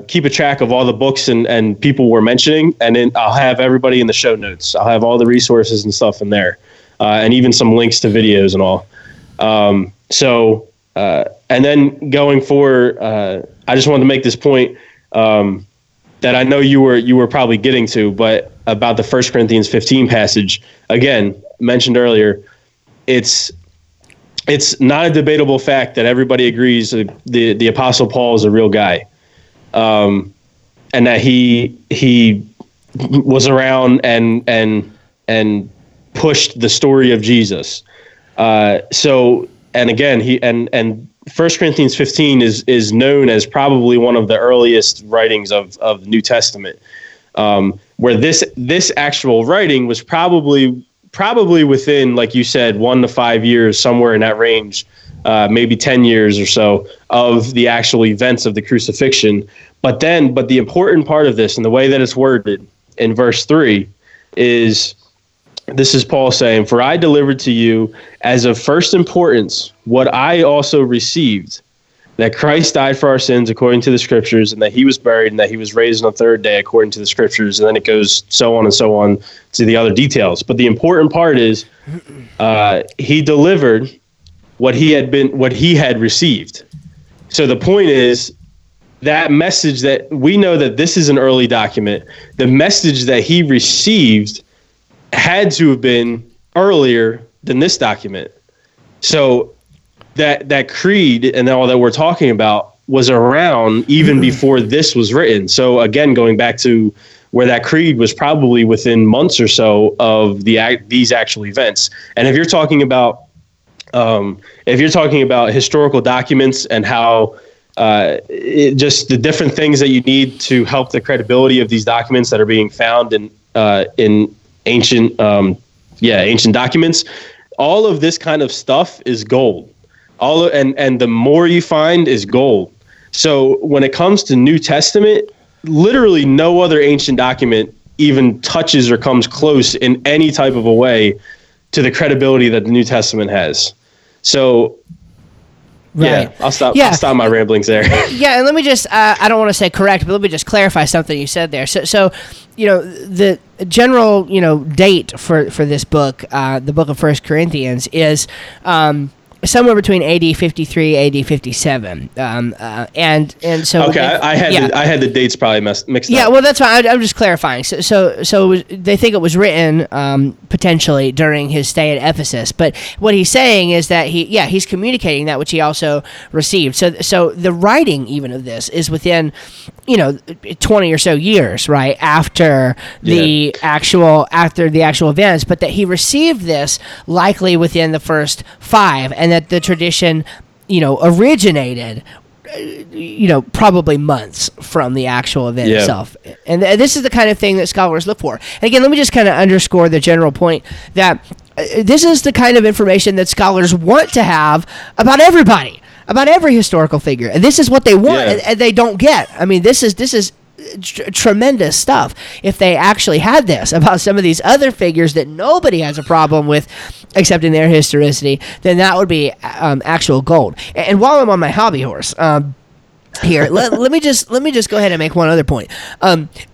keep a track of all the books and people we're mentioning, and then I'll have everybody in the show notes. I'll have all the resources and stuff in there, and even some links to videos and all. And then going forward, I just wanted to make this point that I know you were probably getting to, but about the 1 Corinthians 15 passage, again, mentioned earlier, it's not a debatable fact that everybody agrees the Apostle Paul is a real guy, and that he was around and pushed the story of Jesus. And again, he 1 Corinthians 15 is known as probably one of the earliest writings of the New Testament, where this actual writing was probably within, like you said, 1 to 5 years, somewhere in that range, maybe 10 years or so of the actual events of the crucifixion. But the important part of this and the way that it's worded in verse 3 is, this is Paul saying, "For I delivered to you as of first importance what I also received, that Christ died for our sins according to the Scriptures, and that he was buried, and that he was raised on the third day according to the Scriptures." And then it goes so on to the other details. But the important part is he delivered what he had received. So the point is that message that we know that this is an early document, the message that he received had to have been earlier than this document. So that creed and all that we're talking about was around even before this was written. So again, going back to where that creed was probably within months or so of these actual events. And if you're talking about historical documents and how just the different things that you need to help the credibility of these documents that are being found in ancient documents, all of this kind of stuff is gold. And the more you find is gold. So when it comes to New Testament, literally no other ancient document even touches or comes close in any type of a way to the credibility that the New Testament has. So right. Yeah, I'll stop my ramblings there. Yeah, and let me just, I don't want to say correct, but let me just clarify something you said there. So the general, date for this book, the book of 1 Corinthians, is somewhere between AD 53, AD 57. And so... Okay, I had the dates probably mixed up. Yeah, well, that's why I'm just clarifying. So they think it was written potentially during his stay at Ephesus, but what he's saying is that he's communicating that which he also received. So the writing even of this is within 20 or so years, right, after the actual events, but that he received this likely within the first 5, and that the tradition, originated, probably months from the actual event itself. And this is the kind of thing that scholars look for. And again, let me just kind of underscore the general point that this is the kind of information that scholars want to have about everybody, about every historical figure. And this is what they want, and they don't get. I mean, this is tremendous stuff. If they actually had this about some of these other figures that nobody has a problem with accepting their historicity, then that would be actual gold. And while I'm on my hobby horse, here. let me just go ahead and make one other point.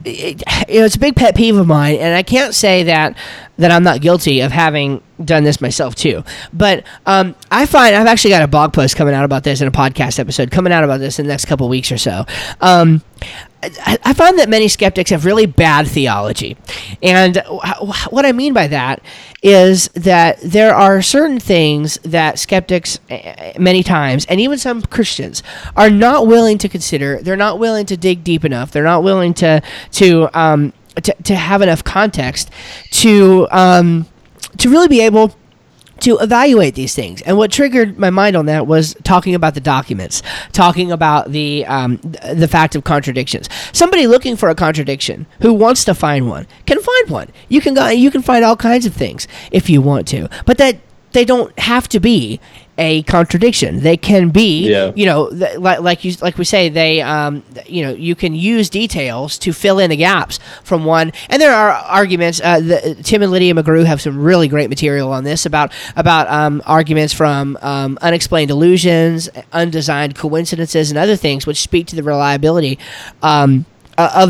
It's a big pet peeve of mine, and I can't say that I'm not guilty of having done this myself too. But I find I've actually got a blog post coming out about this and a podcast episode coming out about this in the next couple of weeks or so. I find that many skeptics have really bad theology. And what I mean by that is that there are certain things that skeptics many times, and even some Christians, are not willing to consider. They're not willing to dig deep enough. They're not willing to have enough context to really be able to evaluate these things. And what triggered my mind on that was talking about the documents, talking about the fact of contradictions. Somebody looking for a contradiction who wants to find one can find one. You can find all kinds of things if you want to, but that they don't have to be a contradiction. They can be, like we say, you can use details to fill in the gaps from one. And there are arguments. Tim and Lydia McGrew have some really great material on this about arguments from unexplained illusions, undesigned coincidences, and other things which speak to the reliability of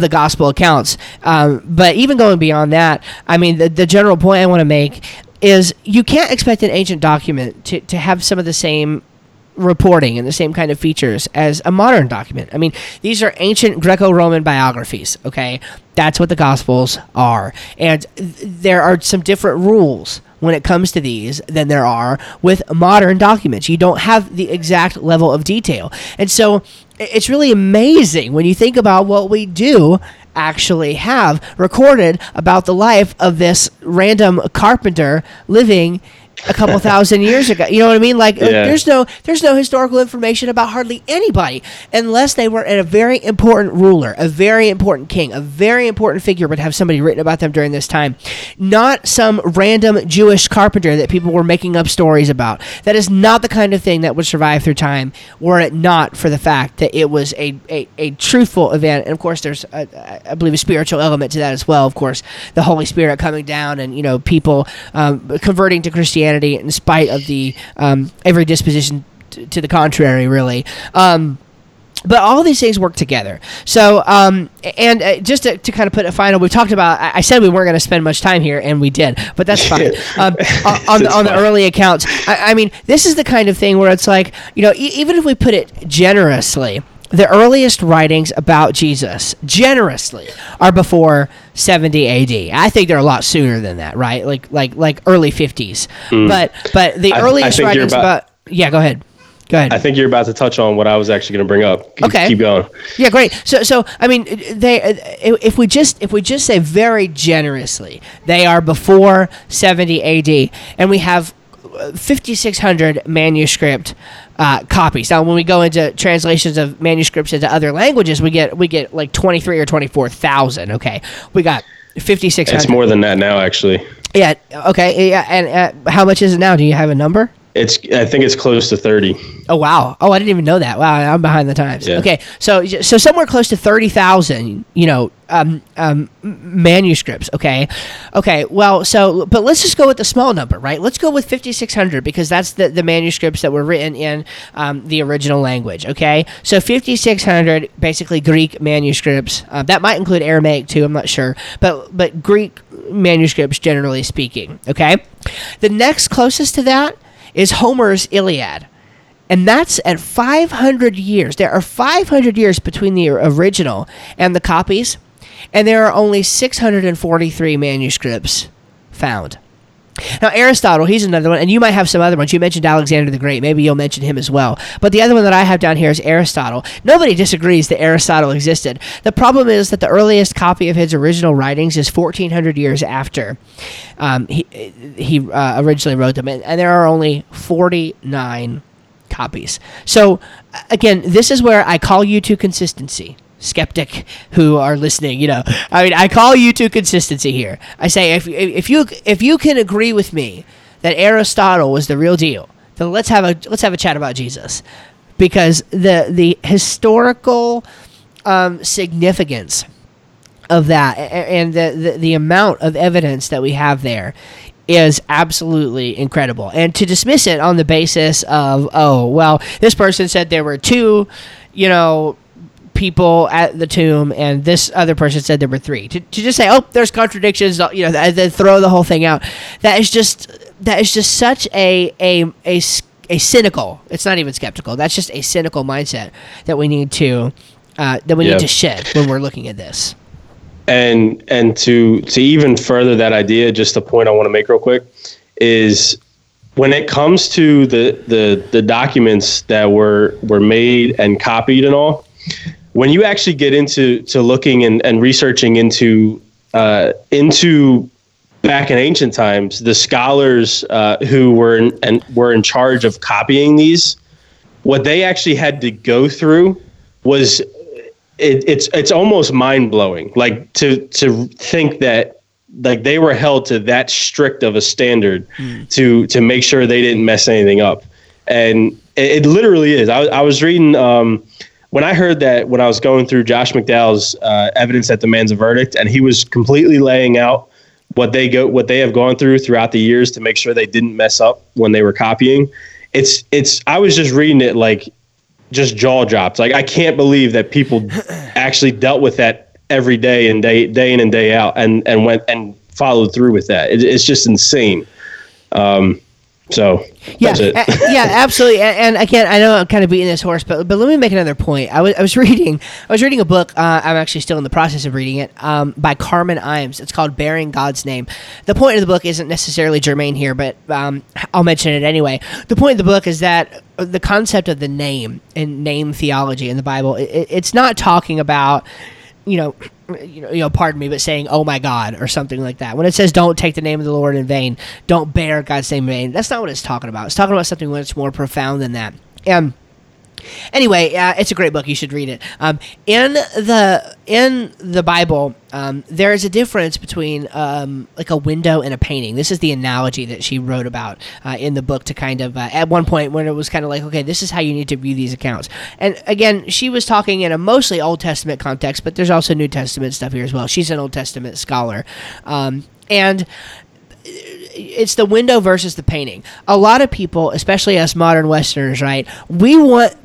the gospel accounts. But even going beyond that, I mean, the general point I want to make is you can't expect an ancient document to have some of the same reporting and the same kind of features as a modern document. I mean, these are ancient Greco-Roman biographies, okay? That's what the Gospels are. And there are some different rules when it comes to these than there are with modern documents. You don't have the exact level of detail. And so it's really amazing when you think about what we do actually have recorded about the life of this random carpenter living a couple thousand years ago. You know what I mean? Like, there's no historical information about hardly anybody unless they were a very important ruler, a very important king, a very important figure would have somebody written about them during this time. Not some random Jewish carpenter that people were making up stories about. That is not the kind of thing that would survive through time were it not for the fact that it was a truthful event. And of course, there's, I believe, a spiritual element to that as well. Of course, the Holy Spirit coming down and, you know, people converting to Christianity in spite of the every disposition to the contrary, really. But all these things work together. So, just to kind of put a final, we talked about, I said we weren't going to spend much time here, and we did, but that's fine. On the early accounts, I mean, this is the kind of thing where it's like, you know, even if we put it generously, the earliest writings about Jesus, generously, are before 70 A.D. I think they're a lot sooner than that, right? Like early 50s. Mm. But the earliest writings about yeah, go ahead. I think you're about to touch on what I was actually going to bring up. Okay. Keep going. Yeah, great. So I mean, if we just say very generously, they are before 70 A.D. and we have 5,600 manuscript copies. Now, when we go into translations of manuscripts into other languages, we get like 23 or 24,000. Okay, we got 5,600. It's more than that now, actually. Yeah. Okay. Yeah. And how much is it now? Do you have a number? I think it's close to 30. Oh wow! Oh, I didn't even know that. Wow, I'm behind the times. Yeah. Okay, so somewhere close to 30,000, you know, manuscripts. Okay. Well, but let's just go with the small number, right? Let's go with 5,600 because that's the manuscripts that were written in the original language. Okay, so 5,600 basically Greek manuscripts. That might include Aramaic too. I'm not sure, but Greek manuscripts generally speaking. Okay, the next closest to that is Homer's Iliad, and that's at 500 years. There are 500 years between the original and the copies, and there are only 643 manuscripts found. Now, Aristotle, he's another one, and you might have some other ones. You mentioned Alexander the Great. Maybe you'll mention him as well. But the other one that I have down here is Aristotle. Nobody disagrees that Aristotle existed. The problem is that the earliest copy of his original writings is 1,400 years after he originally wrote them, and there are only 49 copies. So, again, this is where I call you to consistency. Skeptic who are listening, you know, I mean, I call you to consistency here. I say, if you can agree with me that Aristotle was the real deal, then let's have a chat about Jesus, because the historical significance of that and the amount of evidence that we have there is absolutely incredible. And to dismiss it on the basis of, oh well, this person said there were two, you know, people at the tomb, and this other person said there were three. To just say, oh, there's contradictions, you know, then throw the whole thing out. That is just such a cynical. It's not even skeptical. That's just a cynical mindset that we need to shed when we're looking at this. And to even further that idea, just the point I want to make real quick is, when it comes to the documents that were made and copied and all, when you actually get into looking and researching into back in ancient times, the scholars who were in charge of copying these, what they actually had to go through was it's almost mind-blowing, like to think that, like, they were held to that strict of a standard to make sure they didn't mess anything up. And it literally is. I was reading, when I heard that, when I was going through Josh McDowell's evidence that demands a verdict, and he was completely laying out what they have gone through throughout the years to make sure they didn't mess up when they were copying. I was just reading it, like, just jaw dropped. Like, I can't believe that people actually dealt with that every day and day in and day out, and went and followed through with that. It's just insane. So yeah, that's it. Yeah, absolutely. And again, I know I'm kind of beating this horse, but let me make another point. I was reading a book. I'm actually still in the process of reading it. By Carmen Imes. It's called "Bearing God's Name." The point of the book isn't necessarily germane here, but I'll mention it anyway. The point of the book is that the concept of the name and name theology in the Bible. It's not talking about, you know, pardon me, but saying, oh my God, or something like that. When it says, don't take the name of the Lord in vain, don't bear God's name in vain, that's not what it's talking about. It's talking about something that's more profound than that. Anyway, it's a great book. You should read it. In the Bible, there is a difference between like a window and a painting. This is the analogy that she wrote about in the book, to kind of at one point when it was kind of like, okay, this is how you need to view these accounts. And again, she was talking in a mostly Old Testament context, but there's also New Testament stuff here as well. She's an Old Testament scholar, and it's the window versus the painting. A lot of people, especially us modern Westerners, right? We want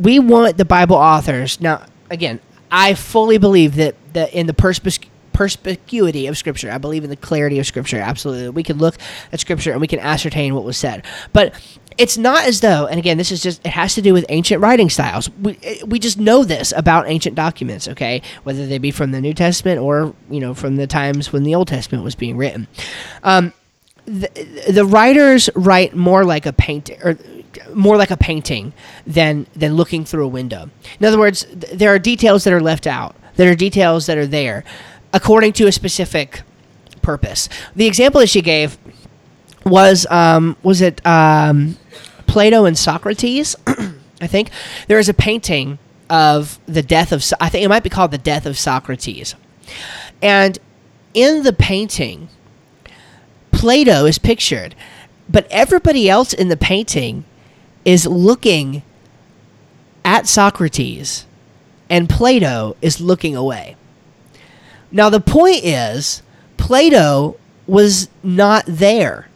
the Bible authors. Now, again, I fully believe that in the perspicuity of Scripture. I believe in the clarity of Scripture. Absolutely. We can look at Scripture and we can ascertain what was said. But it's not as though, and again, this is just, it has to do with ancient writing styles. We just know this about ancient documents, okay? Whether they be from the New Testament or, from the times when the Old Testament was being written. The writers write more like a painting than looking through a window. In other words, there are details that are left out. There are details that are there according to a specific purpose. The example that she gave was Plato and Socrates? I think there is a painting of the death of, I think it might be called The Death of Socrates, and in the painting, Plato is pictured, but everybody else in the painting is looking at Socrates, and Plato is looking away. Now, the point is, Plato was not there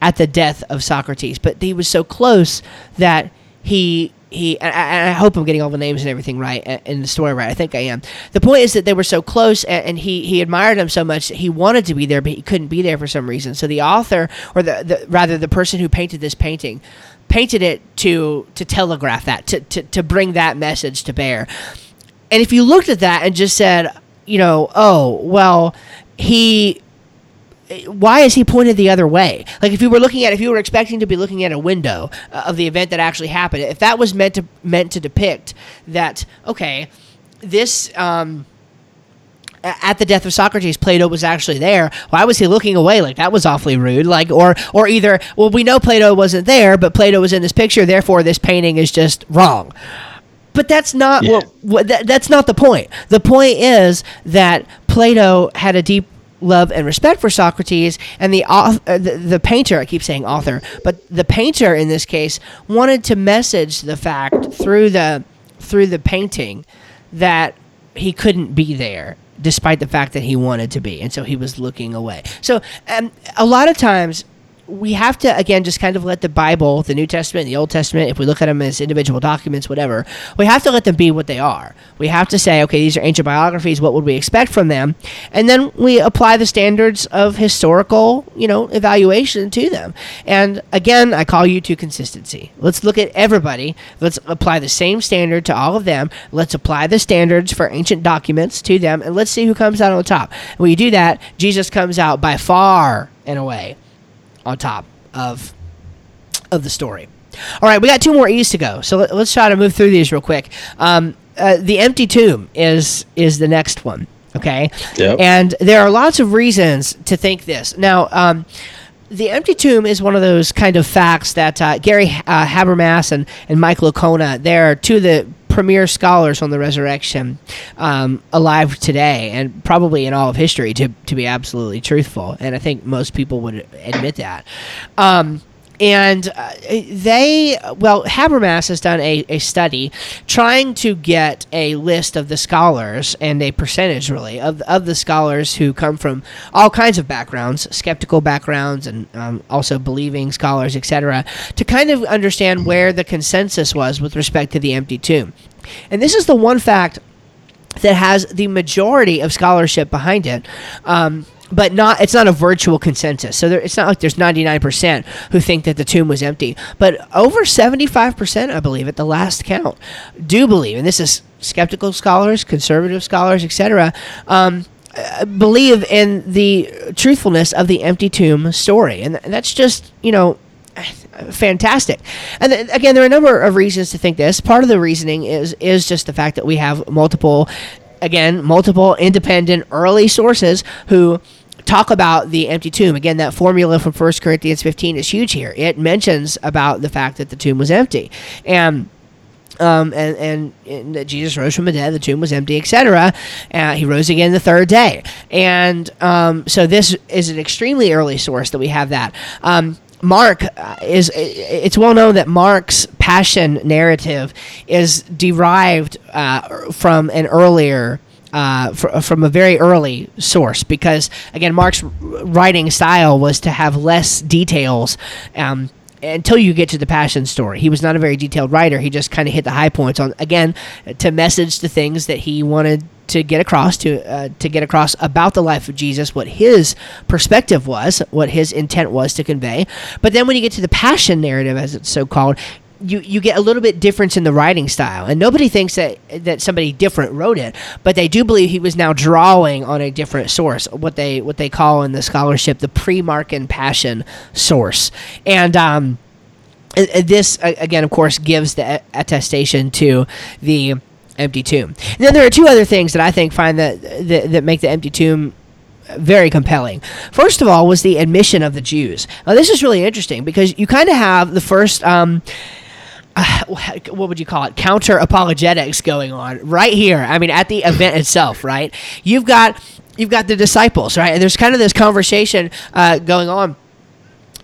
at the death of Socrates, but he was so close that he and I hope I'm getting all the names and everything right, and the story right. I think I am. The point is that they were so close, and he admired him so much that he wanted to be there, but he couldn't be there for some reason. So the author, or rather the person who painted this painting, painted it to telegraph that, to bring that message to bear. And if you looked at that and just said, oh, well, why is he pointed the other way? Like, if you were expecting to be looking at a window of the event that actually happened, if that was meant to depict that, okay, this at the death of Socrates, Plato was actually there. Why was he looking away? Like, that was awfully rude. Like, or either, well, we know Plato wasn't there, but Plato was in this picture, therefore this painting is just wrong. But that's not that's not the point. The point is that Plato had a deep love and respect for Socrates, and the painter, I keep saying author, but the painter in this case wanted to message the fact through the painting that he couldn't be there, despite the fact that he wanted to be, and so he was looking away. So a lot of times we have to, again, just kind of let the Bible, the New Testament, the Old Testament, if we look at them as individual documents, whatever, we have to let them be what they are. We have to say, okay, these are ancient biographies. What would we expect from them? And then we apply the standards of historical, evaluation to them. And again, I call you to consistency. Let's look at everybody. Let's apply the same standard to all of them. Let's apply the standards for ancient documents to them, and let's see who comes out on top. When you do that, Jesus comes out by far and away on top of the story. All right, we got two more E's to go, so let's try to move through these real quick. The empty tomb is the next one, okay? Yep. And there are lots of reasons to think this. Now, the empty tomb is one of those kind of facts that Gary Habermas and Michael Licona, they're two of the premier scholars on the resurrection alive today, and probably in all of history, to be absolutely truthful. And I think most people would admit that. Habermas has done a study trying to get a list of the scholars and a percentage, really, of the scholars who come from all kinds of backgrounds, skeptical backgrounds, and also believing scholars, etc., to kind of understand where the consensus was with respect to the empty tomb. And this is the one fact that has the majority of scholarship behind it. But it's not a virtual consensus. So it's not like there's 99% who think that the tomb was empty. But over 75%, I believe, at the last count, do believe, and this is skeptical scholars, conservative scholars, etc., believe in the truthfulness of the empty tomb story. And that's just, fantastic. And again, there are a number of reasons to think this. Part of the reasoning is just the fact that we have multiple independent early sources who talk about the empty tomb. Again, that formula from 1 Corinthians 15 is huge here. It mentions about the fact that the tomb was empty, and that Jesus rose from the dead, the tomb was empty, etc. He rose again the third day. And so this is an extremely early source that we have that. Mark it's well known that Mark's passion narrative is derived from an earlier from a very early source, because again, Mark's writing style was to have less details until you get to the Passion story. He was not a very detailed writer. He just kind of hit the high points on, again, to message the things that he wanted to get across about the life of Jesus, what his perspective was, what his intent was to convey. But then when you get to the Passion narrative, as it's so called, you get a little bit difference in the writing style, and nobody thinks that somebody different wrote it, but they do believe he was now drawing on a different source, what they call in the scholarship the pre-Markan Passion source. And this, again, of course, gives the attestation to the empty tomb. And then there are two other things that I think that make the empty tomb very compelling. First of all was the admission of the Jews. Now, this is really interesting because you kind of have the first what would you call it? Counter apologetics going on right here. I mean, at the event itself, right? You've got the disciples, right? And there's kind of this conversation going on.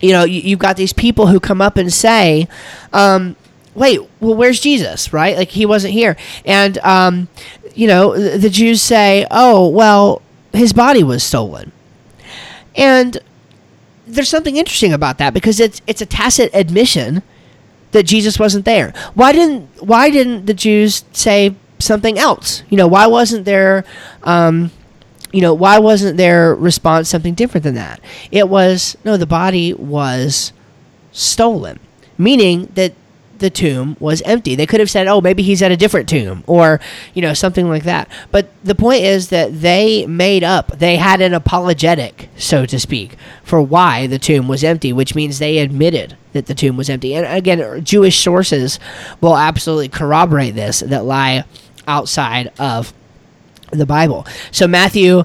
You've got these people who come up and say, "Wait, well, where's Jesus?" Right? Like, he wasn't here. And the Jews say, "Oh, well, his body was stolen." And there's something interesting about that because it's a tacit admission that Jesus wasn't there. Why didn't the Jews say something else? Why wasn't their response something different than that? It was, no, the body was stolen, meaning that the tomb was empty. They could have said, oh, maybe he's at a different tomb, or something like that. But the point is that they made up, they had an apologetic, so to speak, for why the tomb was empty, which means they admitted that the tomb was empty. And again, Jewish sources will absolutely corroborate this, that lie outside of the Bible. So Matthew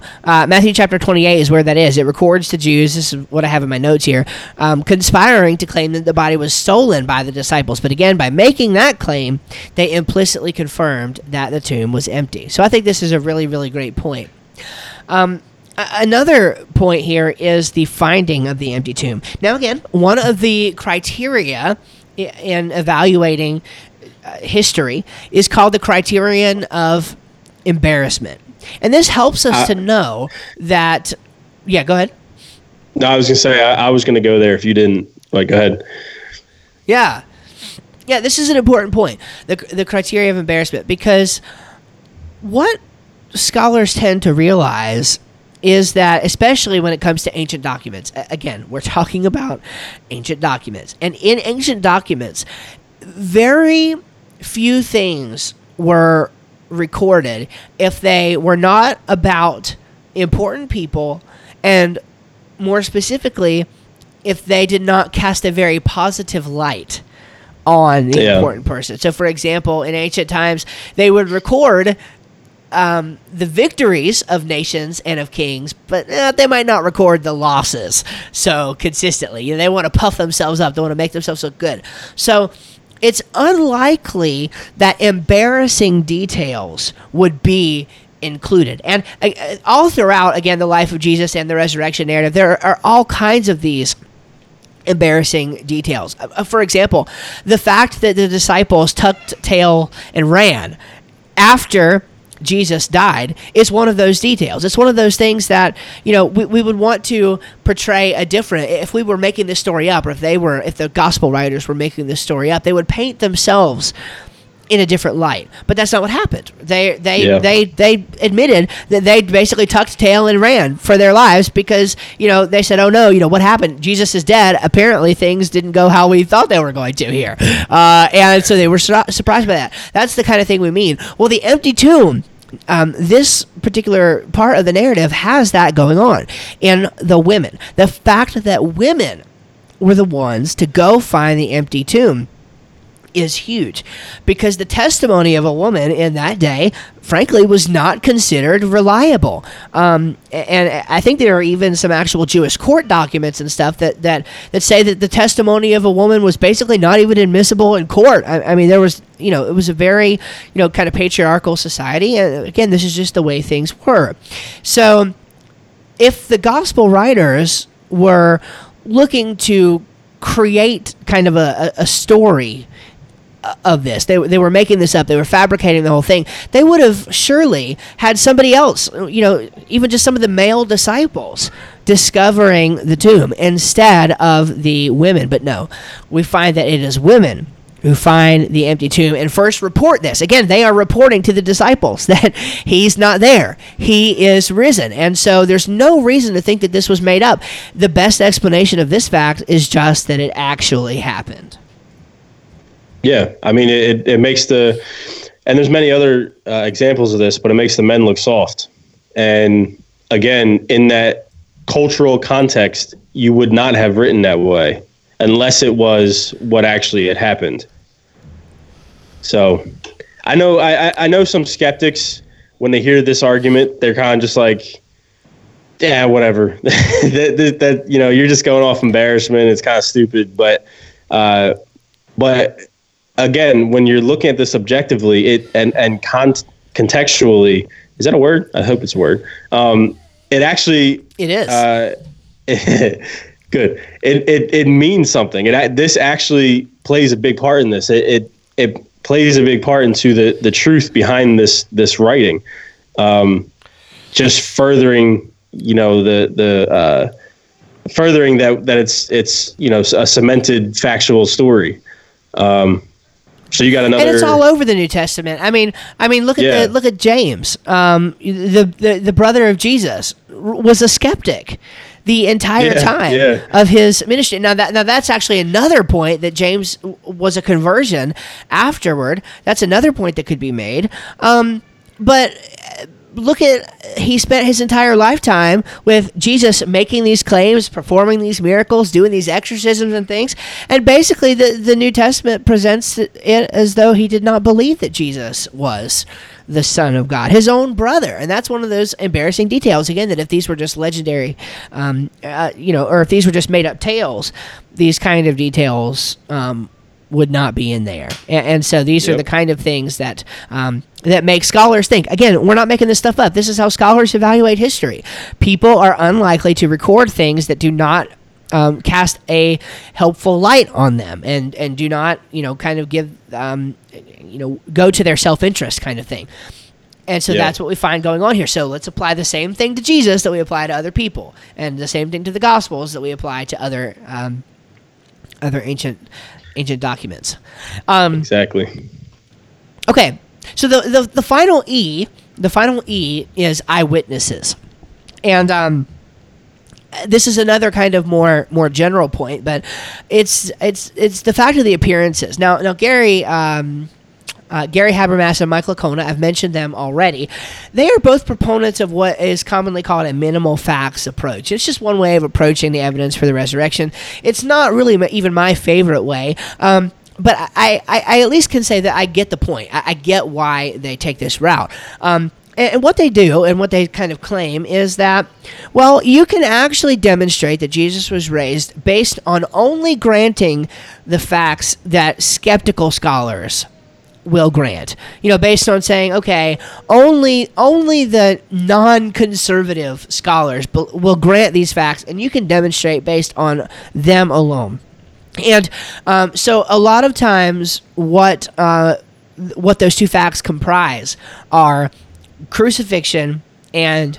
chapter 28 is where that is. It records the Jews, this is what I have in my notes here, conspiring to claim that the body was stolen by the disciples. But again, by making that claim, they implicitly confirmed that the tomb was empty. So I think this is a really, really great point. Another point here is the finding of the empty tomb. Now again, one of the criteria in evaluating history is called the criterion of embarrassment. And this helps us to know that... Yeah, go ahead. No, I was going to say, I was going to go there if you didn't. Like, go ahead. Yeah. Yeah, this is an important point, the criteria of embarrassment, because what scholars tend to realize is that, especially when it comes to ancient documents, again, we're talking about ancient documents. And in ancient documents, very few things were recorded if they were not about important people, and more specifically, if they did not cast a very positive light on the important person. So, for example, in ancient times, they would record the victories of nations and of kings, but they might not record the losses so consistently. You know, they want to puff themselves up. They want to make themselves look good. So it's unlikely that embarrassing details would be included. And all throughout, again, the life of Jesus and the resurrection narrative, there are all kinds of these embarrassing details. For example, the fact that the disciples tucked tail and ran after Jesus died is one of those details. It's one of those things that, you know, we would want to portray a different, if we were making this story up, or if the gospel writers were making this story up, they would paint themselves in a different light. But that's not what happened. They admitted that they basically tucked tail and ran for their lives because, you know, they said, oh no, you know, what happened? Jesus is dead. Apparently things didn't go how we thought they were going to here. And so they were surprised by that. That's the kind of thing we mean. Well, the empty tomb, this particular part of the narrative has that going on. And the women, the fact that women were the ones to go find the empty tomb is huge, because the testimony of a woman in that day, frankly, was not considered reliable. And I think there are even some actual Jewish court documents and stuff that say that the testimony of a woman was basically not even admissible in court. I mean, there was, you know, it was a very, you know, kind of patriarchal society. And again, this is just the way things were. So if the gospel writers were looking to create kind of a story of this, they were making this up, they were fabricating the whole thing, they would have surely had somebody else, you know, even just some of the male disciples discovering the tomb instead of the women. But no, we find that it is women who find the empty tomb and first report this. Again, they are reporting to the disciples that he's not there. He is risen. And so there's no reason to think that this was made up. The best explanation of this fact is just that it actually happened. Yeah, I mean, it makes the, and there's many other examples of this, but it makes the men look soft. And again, in that cultural context, you would not have written that way unless it was what actually had happened. So I know, I know some skeptics, when they hear this argument, they're kind of just like, yeah, whatever. that you know, you're just going off embarrassment. It's kind of stupid, but. Again, when you're looking at this objectively, contextually, is that a word? I hope it's a word. It is. Good. It means something. This actually plays a big part in this. It plays a big part into the truth behind this writing. Just furthering, you know, furthering that it's you know, a cemented factual story. So you got another, and it's all over the New Testament. I mean, look at James, the brother of Jesus, was a skeptic the entire time of his ministry. Now that's actually another point, that James was a conversion afterward. That's another point that could be made. But look at, he spent his entire lifetime with Jesus making these claims, performing these miracles, doing these exorcisms and things, and basically the New Testament presents it as though he did not believe that Jesus was the Son of God, his own brother. And that's one of those embarrassing details, again, that if these were just legendary, you know, or if these were just made up tales, these kind of details would not be in there. And so these are the kind of things that that make scholars think. Again, we're not making this stuff up. This is how scholars evaluate history. People are unlikely to record things that do not cast a helpful light on them and do not, you know, kind of give, you know, go to their self-interest kind of thing. And so that's what we find going on here. So let's apply the same thing to Jesus that we apply to other people, and the same thing to the Gospels that we apply to other other ancient documents. Exactly. Okay. So the final E, is eyewitnesses, and this is another kind of more general point, but it's the fact of the appearances. Now Gary. Gary Habermas and Michael Licona, I've mentioned them already. They are both proponents of what is commonly called a minimal facts approach. It's just one way of approaching the evidence for the resurrection. It's not really even my favorite way, but I at least can say that I get the point. I get why they take this route. And what they do and what they kind of claim is that, well, you can actually demonstrate that Jesus was raised based on only granting the facts that skeptical scholars will grant, based on saying, okay, only the non-conservative scholars will grant these facts, and you can demonstrate based on them alone. And so a lot of times what those two facts comprise are crucifixion and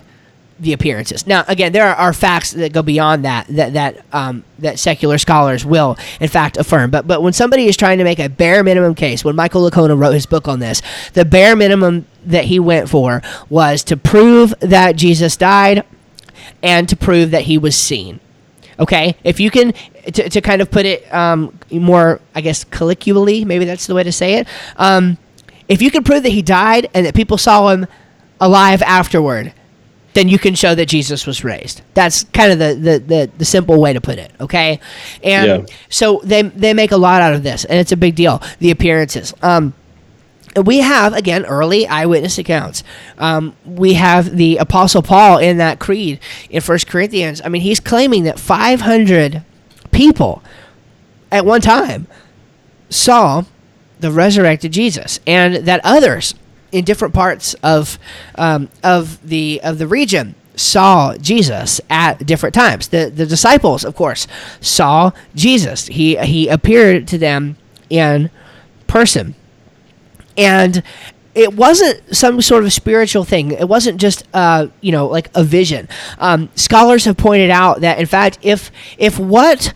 the appearances. Now, again, there are facts that go beyond that secular scholars will, in fact, affirm. But when somebody is trying to make a bare minimum case, when Michael Licona wrote his book on this, the bare minimum that he went for was to prove that Jesus died and to prove that he was seen. Okay? If you can, to kind of put it more, I guess, colloquially, maybe that's the way to say it, if you can prove that he died and that people saw him alive afterward, then you can show that Jesus was raised. That's kind of the simple way to put it, okay? And so they make a lot out of this, and it's a big deal, the appearances. We have, again, early eyewitness accounts. We have the Apostle Paul in that creed in 1 Corinthians. I mean, he's claiming that 500 people at one time saw the resurrected Jesus, and that others in different parts of the region saw Jesus at different times. The disciples, of course, saw Jesus. He appeared to them in person, and it wasn't some sort of spiritual thing. It wasn't just like a vision. Scholars have pointed out that, in fact, if what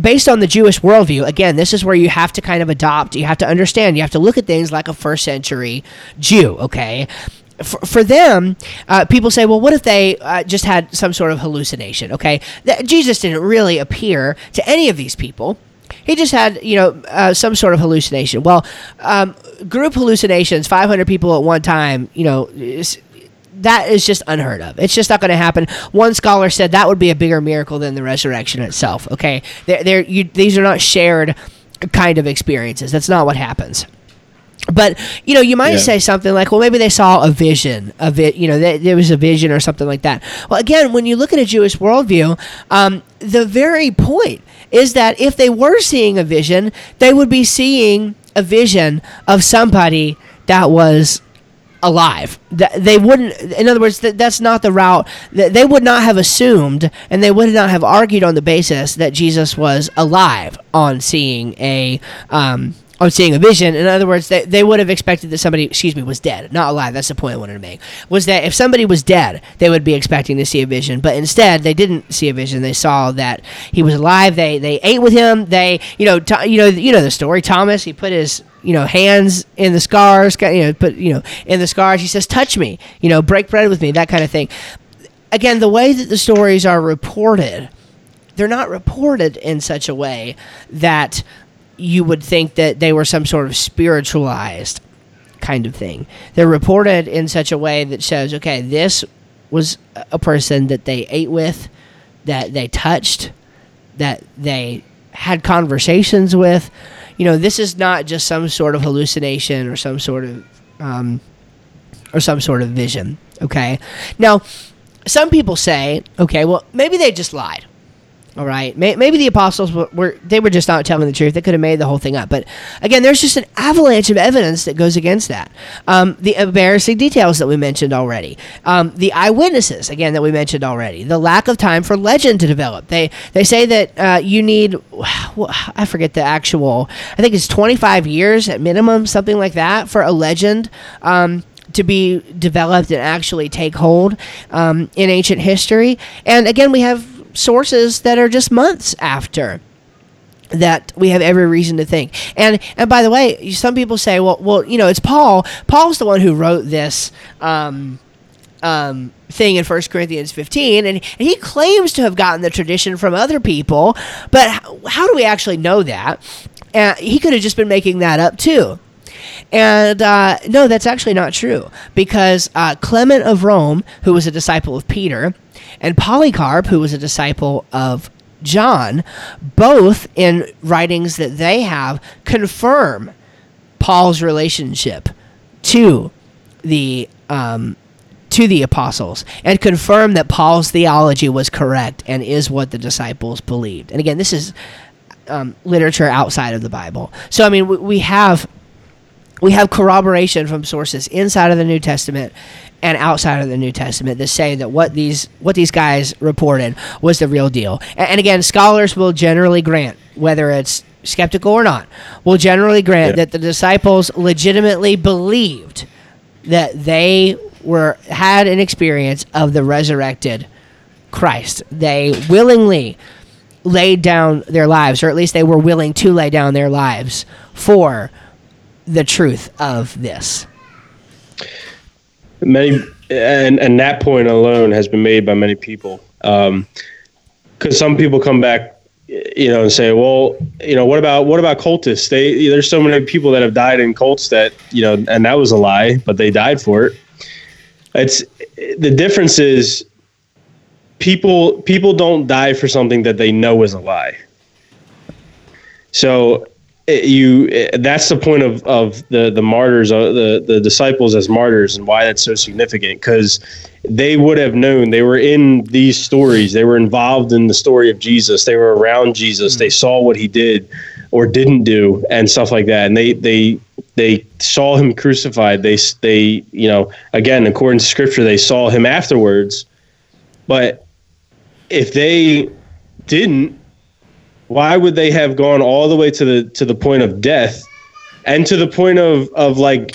based on the Jewish worldview, again, this is where you have to kind of adopt, you have to understand, you have to look at things like a first-century Jew, okay? For them, people say, well, what if they just had some sort of hallucination, okay? Jesus didn't really appear to any of these people. He just had, some sort of hallucination. Well, group hallucinations, 500 people at one time, that is just unheard of. It's just not going to happen. One scholar said that would be a bigger miracle than the resurrection itself, okay? These are not shared kind of experiences. That's not what happens. But, you might say something like, well, maybe they saw a vision of it. There was a vision or something like that. Well, again, when you look at a Jewish worldview, the very point is that if they were seeing a vision, they would be seeing a vision of somebody that was alive. They wouldn't, in other words, that's not the route. They would not have assumed, and they would not have argued on the basis that Jesus was alive on seeing a vision. In other words, they would have expected that somebody, was dead, not alive. That's the point I wanted to make, was that if somebody was dead, they would be expecting to see a vision, but instead they didn't see a vision. They saw that he was alive. They ate with him. They, the story, Thomas, he put his, hands in the scars, in the scars. He says, touch me, break bread with me, that kind of thing. Again, the way that the stories are reported, they're not reported in such a way that you would think that they were some sort of spiritualized kind of thing. They're reported in such a way that shows, okay, this was a person that they ate with, that they touched, that they had conversations with. This is not just some sort of hallucination or some sort of vision. Okay. Now, some people say, okay, well, maybe they just lied. All right. Maybe the apostles were just not telling the truth. They could have made the whole thing up. But again, there's just an avalanche of evidence that goes against that. The embarrassing details that we mentioned already. The eyewitnesses, again, that we mentioned already. The lack of time for legend to develop. They say that you need, I forget the actual, I think it's 25 years at minimum, something like that, for a legend to be developed and actually take hold in ancient history. And again, we have sources that are just months after that we have every reason to think. And by the way, some people say, well, you know, it's Paul. Paul's the one who wrote this thing in 1 Corinthians 15, and he claims to have gotten the tradition from other people, but how do we actually know that? He could have just been making that up too. And no, that's actually not true, because Clement of Rome, who was a disciple of Peter, and Polycarp, who was a disciple of John, both in writings that they have confirm Paul's relationship to the apostles, and confirm that Paul's theology was correct and is what the disciples believed. And again, this is literature outside of the Bible. So, I mean, we have corroboration from sources inside of the New Testament and outside of the New Testament that say that what these guys reported was the real deal. And again, scholars will generally grant, whether it's skeptical or not, will generally grant that the disciples legitimately believed that they had an experience of the resurrected Christ. They willingly laid down their lives, or at least they were willing to lay down their lives for the truth of this. And that point alone has been made by many people, because some people come back, you know, and say, well, you know, what about cultists? There's so many people that have died in cults that, you know, and that was a lie, but they died for it. The difference is people don't die for something that they know is a lie. So. That's the point of the martyrs, the disciples as martyrs, and why that's so significant, because they would have known. They were in these stories. They were involved in the story of Jesus. They were around Jesus. They saw what he did or didn't do and stuff like that. And they saw him crucified. They you know, again, according to Scripture, they saw him afterwards. But if they didn't, why would they have gone all the way to the point of death, and to the point of like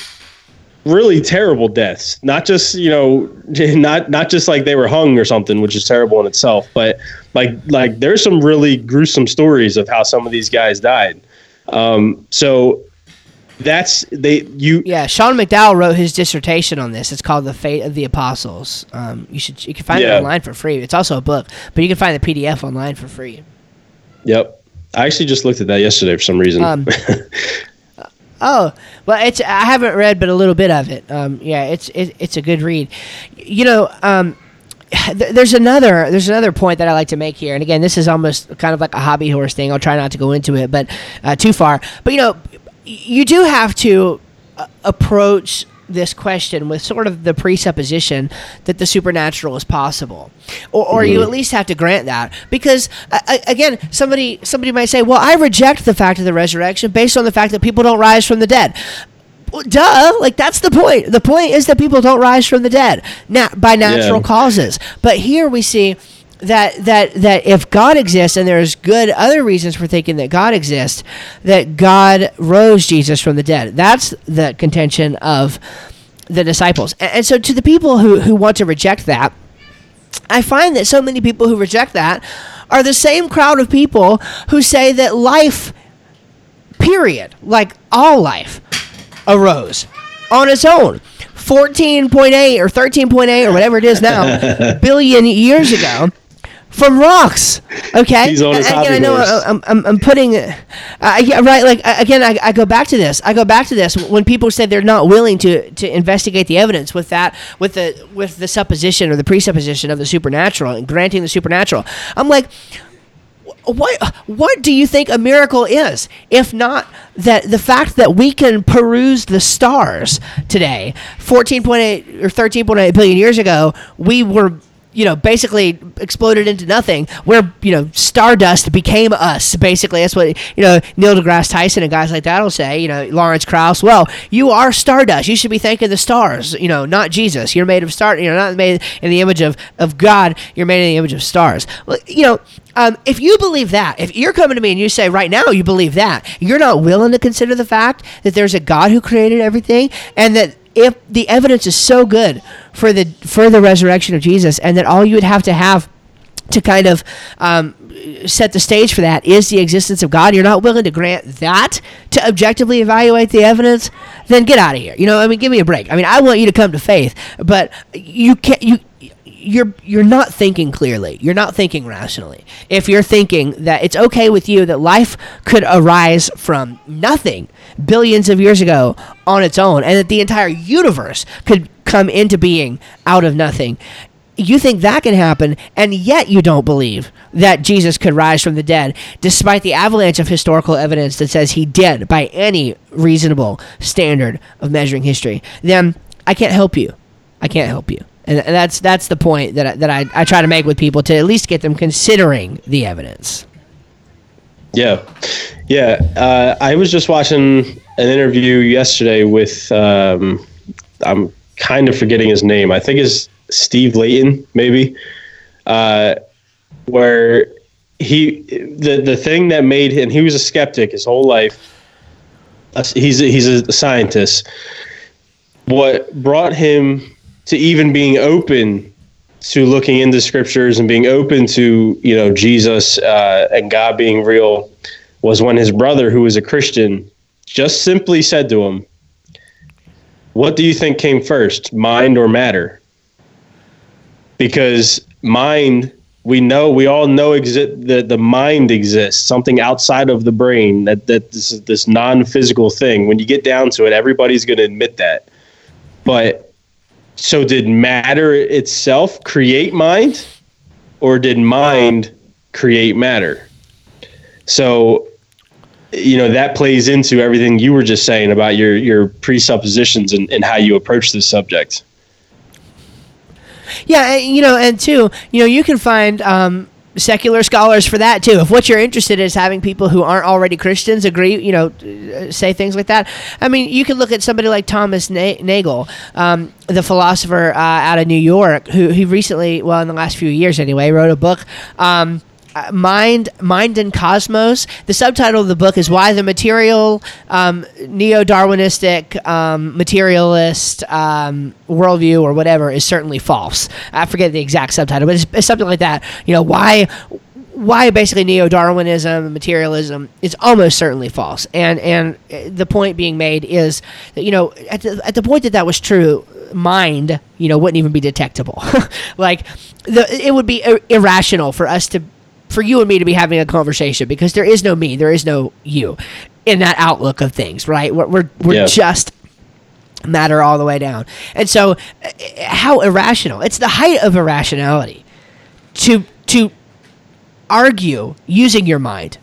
really terrible deaths? Not just, you know, not just like they were hung or something, which is terrible in itself, but like there's some really gruesome stories of how some of these guys died. So that's Sean McDowell wrote his dissertation on this. It's called The Fate of the Apostles. You can find it online for free. It's also a book, but you can find the PDF online for free. Yep. I actually just looked at that yesterday for some reason. I haven't read but a little bit of it. It's a good read. You know, there's another point that I like to make here. And again, this is almost kind of like a hobby horse thing. I'll try not to go into it but too far. But, you know, you do have to approach this question with sort of the presupposition that the supernatural is possible, or you at least have to grant that, because again, somebody might say, well, I reject the fact of the resurrection based on the fact that people don't rise from the dead. Well, duh, like that's the point. The point is that people don't rise from the dead by natural causes. But here we see that if God exists, and there's good other reasons for thinking that God exists, that God rose Jesus from the dead. That's the contention of the disciples. And so to the people who want to reject that, I find that so many people who reject that are the same crowd of people who say that life, period, like all life, arose on its own 14.8 or 13.8 or whatever it is now billion years ago from rocks. Okay, he's on his hobby horse. I know I'm putting right. Like again, I go back to this. When people say they're not willing to investigate the evidence with that, with the supposition or the presupposition of the supernatural and granting the supernatural. I'm like, what do you think a miracle is, if not that the fact that we can peruse the stars today? 14.8 or 13.8 billion years ago, we were, you know, basically exploded into nothing, where, you know, stardust became us, basically. That's what, you know, Neil deGrasse Tyson and guys like that will say, you know, Lawrence Krauss, well, you are stardust. You should be thanking the stars, you know, not Jesus. You're made of stars. You're not made in the image of God. You're made in the image of stars. Well, you know, if you believe that, if you're coming to me and you say right now you believe that, you're not willing to consider the fact that there's a God who created everything, and that if the evidence is so good for the resurrection of Jesus, and that all you would have to have to kind of set the stage for that is the existence of God, you're not willing to grant that to objectively evaluate the evidence, then get out of here. You know, I mean, give me a break. I mean, I want you to come to faith, but you can't. You're not thinking clearly. You're not thinking rationally. If you're thinking that it's okay with you that life could arise from nothing billions of years ago on its own, and that the entire universe could come into being out of nothing, you think that can happen, and yet you don't believe that Jesus could rise from the dead, despite the avalanche of historical evidence that says he did by any reasonable standard of measuring history, then I can't help you. I can't help you. And that's the point that I try to make with people, to at least get them considering the evidence. Yeah. I was just watching an interview yesterday with I'm kind of forgetting his name. I think it's Steve Layton, maybe, where the thing that made him, he was a skeptic his whole life. He's a scientist. What brought him to even being open to looking into scriptures and being open to, you know, Jesus and God being real, was when his brother, who was a Christian, just simply said to him, "What do you think came first, mind or matter?" Because mind, we all know that the mind exists, something outside of the brain, that this is this non-physical thing. When you get down to it, everybody's going to admit that. But so did matter itself create mind, or did mind create matter? So, you know, that plays into everything you were just saying about your presuppositions and how you approach this subject. Yeah, you know, and too, you know, you can find secular scholars for that too. If what you're interested in is having people who aren't already Christians agree, you know, say things like that. I mean, you can look at somebody like Thomas Nagel, the philosopher out of New York, who he recently, well, in the last few years anyway, wrote a book, Mind and Cosmos. The subtitle of the book is Why the Material, Neo-Darwinistic, Materialist Worldview or whatever is Certainly False. I forget the exact subtitle, but it's something like that. You know, why basically neo-Darwinism and materialism is almost certainly false. And the point being made is that, you know, at the point that was true, mind, you know, wouldn't even be detectable. Like, it would be irrational for you and me to be having a conversation, because there is no me, there is no you in that outlook of things, right? We're just matter all the way down. And so how irrational, it's the height of irrationality to argue using your mind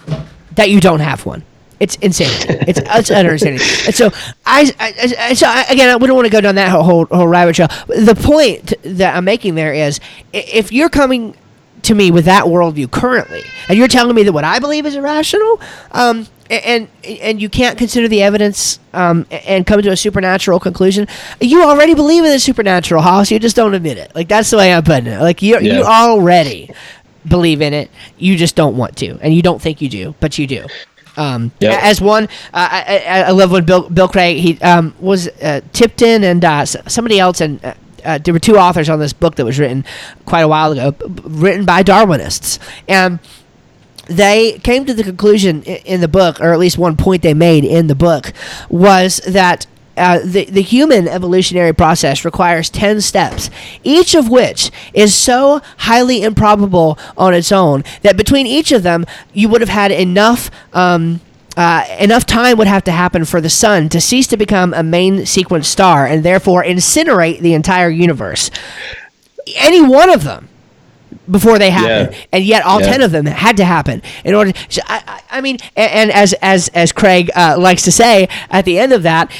that you don't have one. It's insanity. It's utter insanity. And so I we don't want to go down that whole rabbit trail. The point that I'm making there is, if you're coming to me with that worldview currently, and you're telling me that what I believe is irrational, and you can't consider the evidence and come to a supernatural conclusion, you already believe in the supernatural, Hoss. You just don't admit it. Like, that's the way I'm putting it. Like, you already believe in it. You just don't want to, and you don't think you do, but you do. As one, I love when Bill Craig, he was Tipton and somebody else, and there were two authors on this book that was written quite a while ago, written by Darwinists. And they came to the conclusion in the book, or at least one point they made in the book, was that the human evolutionary process requires 10 steps, each of which is so highly improbable on its own that between each of them, you would have had enough time would have to happen for the sun to cease to become a main sequence star and therefore incinerate the entire universe. Any one of them before they happen, and yet all 10 of them had to happen in order. So I mean, and as Craig likes to say at the end of that,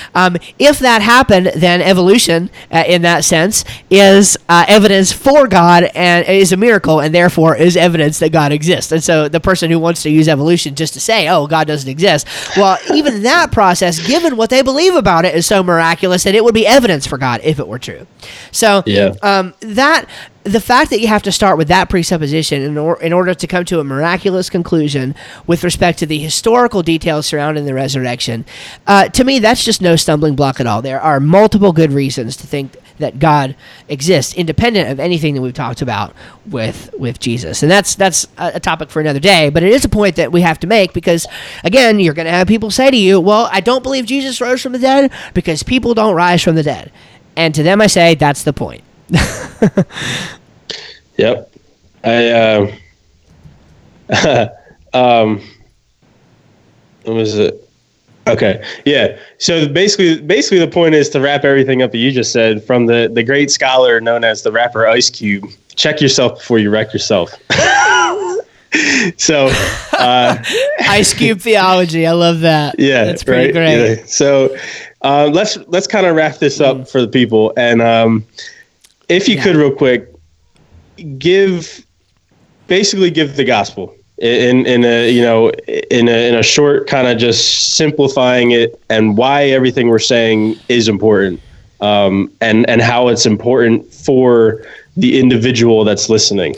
if that happened, then evolution, in that sense, is evidence for God and is a miracle, and therefore is evidence that God exists. And so the person who wants to use evolution just to say, "Oh, God doesn't exist," well, even that process, given what they believe about it, is so miraculous that it would be evidence for God if it were true. So that. the fact that you have to start with that presupposition in order to come to a miraculous conclusion with respect to the historical details surrounding the resurrection, to me, that's just no stumbling block at all. There are multiple good reasons to think that God exists, independent of anything that we've talked about with Jesus. And that's a topic for another day, but it is a point that we have to make because, again, you're going to have people say to you, well, I don't believe Jesus rose from the dead because people don't rise from the dead. And to them I say, that's the point. Yep. What was it? Okay. Yeah. So basically the point is, to wrap everything up that you just said, from the great scholar known as the rapper Ice Cube, check yourself before you wreck yourself. So Ice Cube theology. I love that. Yeah. That's pretty great. Yeah. So let's kind of wrap this up for the people. And if you could real quick, give the gospel. In a short, kind of just simplifying it, and why everything we're saying is important, and how it's important for the individual that's listening.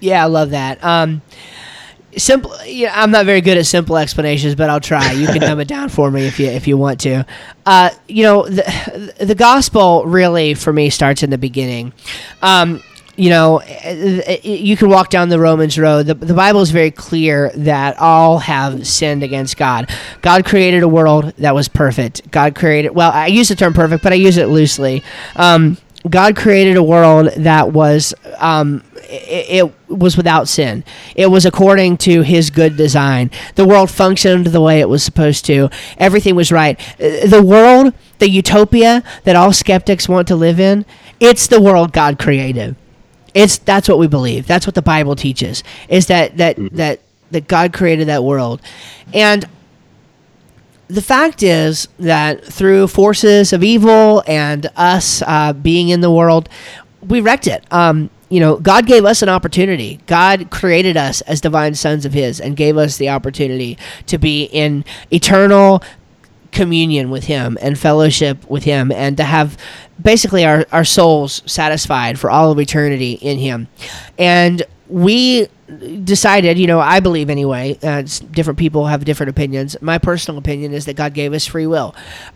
Yeah, I love that. Simple. Yeah, I'm not very good at simple explanations, but I'll try. You can dumb it down for me if you want to. The gospel really for me starts in the beginning. You know, you can walk down the Romans road. The Bible is very clear that all have sinned against God. God created a world that was perfect. I use the term perfect, but I use it loosely. God created a world that was it was without sin. It was according to his good design. The world functioned the way it was supposed to. Everything was right. The world, the utopia that all skeptics want to live in, it's the world God created. That's what we believe. That's what the Bible teaches, is that God created that world. And the fact is that through forces of evil and us being in the world, we wrecked it. God gave us an opportunity. God created us as divine sons of his and gave us the opportunity to be in eternal communion with him and fellowship with him, and to have basically our souls satisfied for all of eternity in him. And we decided, I believe anyway, different people have different opinions. My personal opinion is that God gave us free will.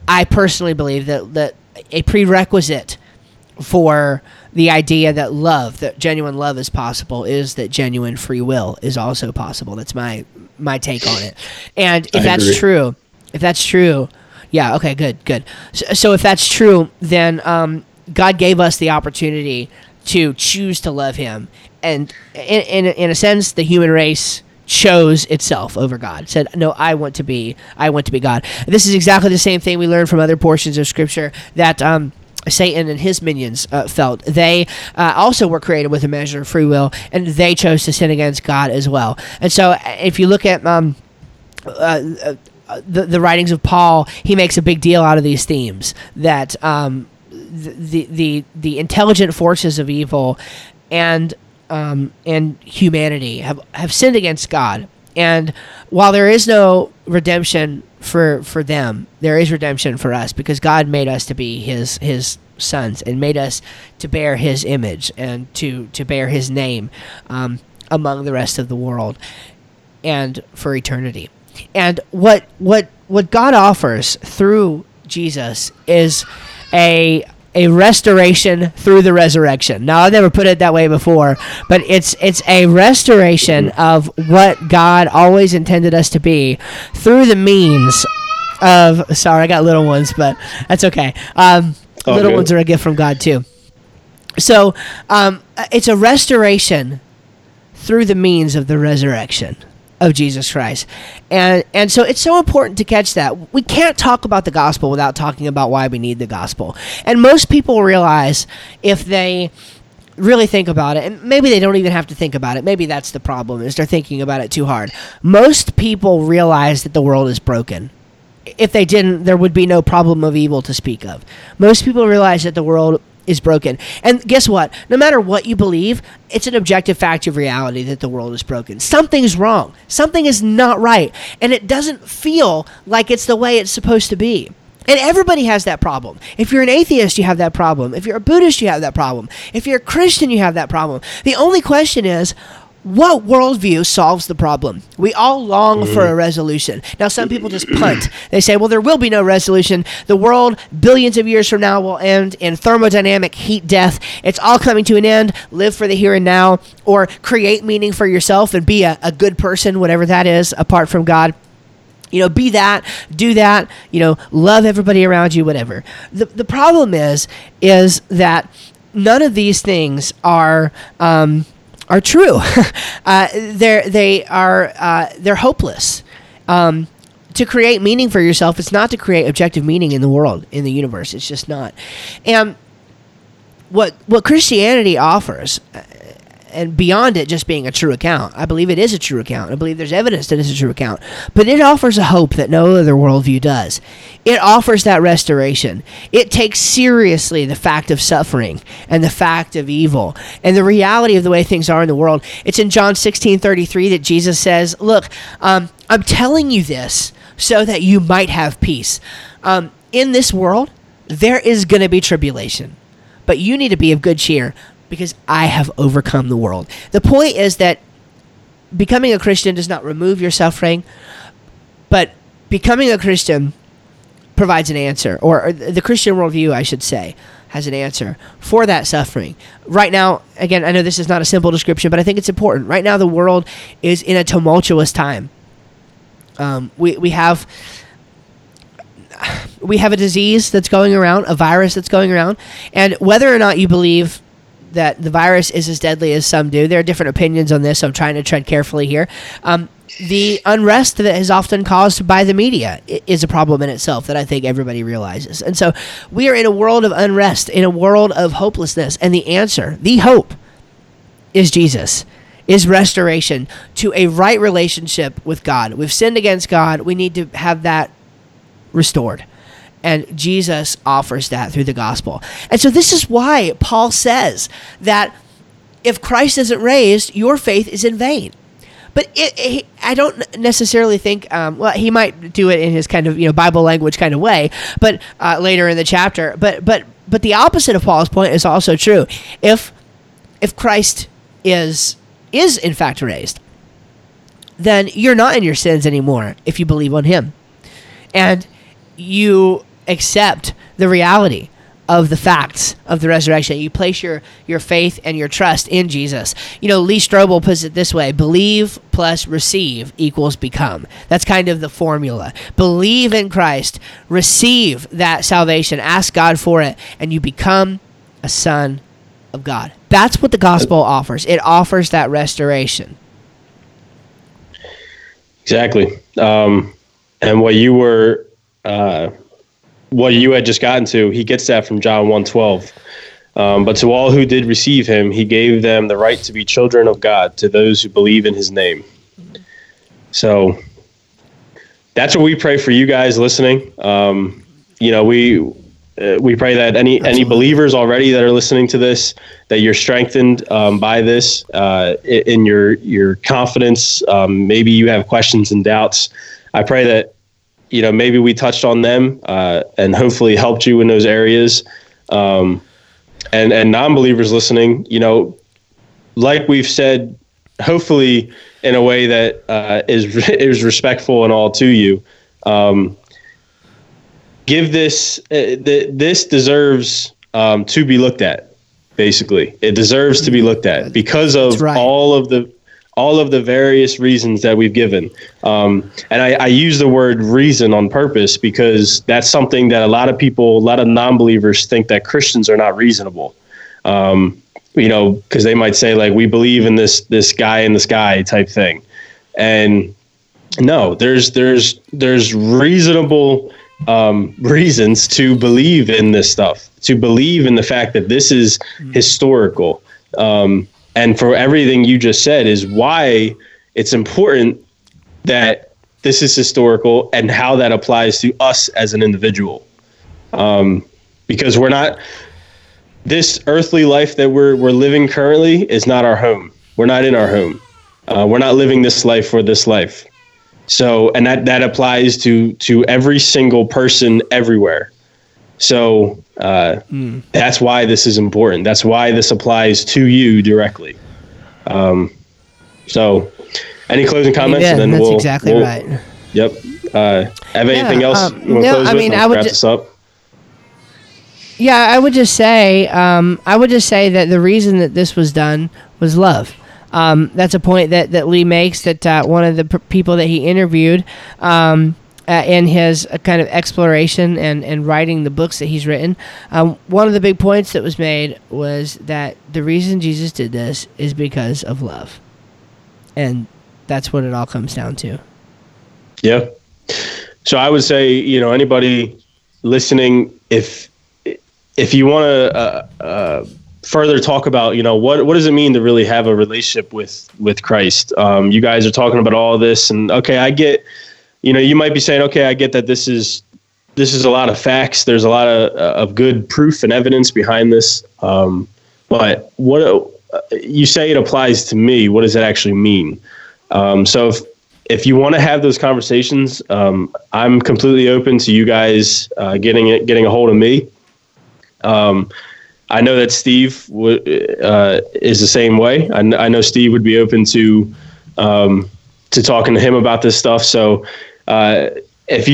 I personally believe that a prerequisite for the idea that love, that genuine love is possible, is that genuine free will is also possible. That's my take on it. And if that's true, yeah, okay, good. So if that's true, then God gave us the opportunity to choose to love him. And in a sense, the human race chose itself over God. Said, no, I want to be God. This is exactly the same thing we learn from other portions of Scripture, that Satan and his minions felt. They also were created with a measure of free will, and they chose to sin against God as well. And so if you look at the writings of Paul, he makes a big deal out of these themes, that the intelligent forces of evil and humanity have sinned against God. And while there is no redemption for them, there is redemption for us, because God made us to be his sons and made us to bear his image and to bear his name among the rest of the world and for eternity. And what God offers through Jesus is a restoration through the resurrection. Now, I've never put it that way before, but it's a restoration of what God always intended us to be through the means of... Sorry, I got little ones, but that's okay. Little ones are a gift from God, too. So it's a restoration through the means of the resurrection of Jesus Christ. And so it's so important to catch that. We can't talk about the gospel without talking about why we need the gospel. And most people realize, if they really think about it, and maybe they don't even have to think about it, maybe that's the problem, is they're thinking about it too hard. Most people realize that the world is broken. If they didn't, there would be no problem of evil to speak of. Most people realize that the world is broken. And guess what? No matter what you believe, it's an objective fact of reality that the world is broken. Something's wrong. Something is not right. And it doesn't feel like it's the way it's supposed to be. And everybody has that problem. If you're an atheist, you have that problem. If you're a Buddhist, you have that problem. If you're a Christian, you have that problem. The only question is, what worldview solves the problem? We all long for a resolution. Now, some people just punt. They say, well, there will be no resolution. The world, billions of years from now, will end in thermodynamic heat death. It's all coming to an end. Live for the here and now, or create meaning for yourself and be a good person, whatever that is, apart from God. You know, be that, do that, you know, love everybody around you, whatever. The problem is that none of these things are true. They're hopeless. To create meaning for yourself, it's not to create objective meaning in the world, in the universe. It's just not. And what Christianity offers, and beyond it just being a true account, I believe it is a true account. I believe there's evidence that it's a true account. But it offers a hope that no other worldview does. It offers that restoration. It takes seriously the fact of suffering and the fact of evil and the reality of the way things are in the world. It's in John 16:33 that Jesus says, look, I'm telling you this so that you might have peace. In this world, there is going to be tribulation, but you need to be of good cheer, because I have overcome the world. The point is that becoming a Christian does not remove your suffering, but becoming a Christian provides an answer, or the Christian worldview, I should say, has an answer for that suffering. Right now, again, I know this is not a simple description, but I think it's important. Right now, the world is in a tumultuous time. We have a disease that's going around, a virus that's going around, and whether or not you believe that the virus is as deadly as some do, there are different opinions on this, so I'm trying to tread carefully here. The unrest that is often caused by the media is a problem in itself that I think everybody realizes. And so we are in a world of unrest, in a world of hopelessness, and the answer, the hope, is Jesus, is restoration to a right relationship with God. We've sinned against God. We need to have that restored. And Jesus offers that through the gospel. And so this is why Paul says that if Christ isn't raised, your faith is in vain. But I don't necessarily think, well, he might do it in his kind of, you know, Bible language kind of way, but later in the chapter. But the opposite of Paul's point is also true. If Christ is in fact raised, then you're not in your sins anymore if you believe on him. And you accept the reality of the facts of the resurrection. You place your faith and your trust in Jesus. You know, Lee Strobel puts it this way: believe plus receive equals become. That's kind of the formula. Believe in Christ, receive that salvation, ask God for it, and you become a son of God. That's what the gospel offers. It offers that restoration. Exactly. And what you had just gotten to, he gets that from John 1:12. But to all who did receive him, he gave them the right to be children of God, to those who believe in his name. So that's what we pray for you guys listening. You know, we pray that any believers already that are listening to this, that you're strengthened by this in your confidence. Maybe you have questions and doubts. I pray that, you know, maybe we touched on them and hopefully helped you in those areas. And non-believers listening, you know, like we've said, hopefully in a way that is respectful and all to you. Give this, this deserves to be looked at, basically. It deserves to be looked at because of all of the various reasons that we've given. And I use the word reason on purpose because that's something that a lot of non-believers think that Christians are not reasonable. You know, because they might say, like, we believe in this guy in the sky type thing. And no, there's reasonable reasons to believe in this stuff, to believe in the fact that this is historical. And for everything you just said is why it's important that this is historical and how that applies to us as an individual. Because we're not, this earthly life that we're living currently is not our home. We're not in our home. We're not living this life for this life. So, and that applies to every single person everywhere. So that's why this is important. That's why this applies to you directly. So any closing comments? Yeah, and then that's exactly right. Yep. Have anything else you want to close with? I would wrap this up. Yeah, I would just say that the reason that this was done was love. That's a point that Lee makes, that one of the people that he interviewed in his kind of exploration and writing the books that he's written, one of the big points that was made was that the reason Jesus did this is because of love. And that's what it all comes down to. Yeah. So I would say, anybody listening, if you want to further talk about, what does it mean to really have a relationship with Christ? You guys are talking about all this, and okay, I get, you might be saying, okay, I get that this is a lot of facts. There's a lot of good proof and evidence behind this. But what you say it applies to me, what does it actually mean? So if you want to have those conversations, I'm completely open to you guys getting a hold of me. I know that Steve is the same way. I know Steve would be open to talking to him about this stuff. So if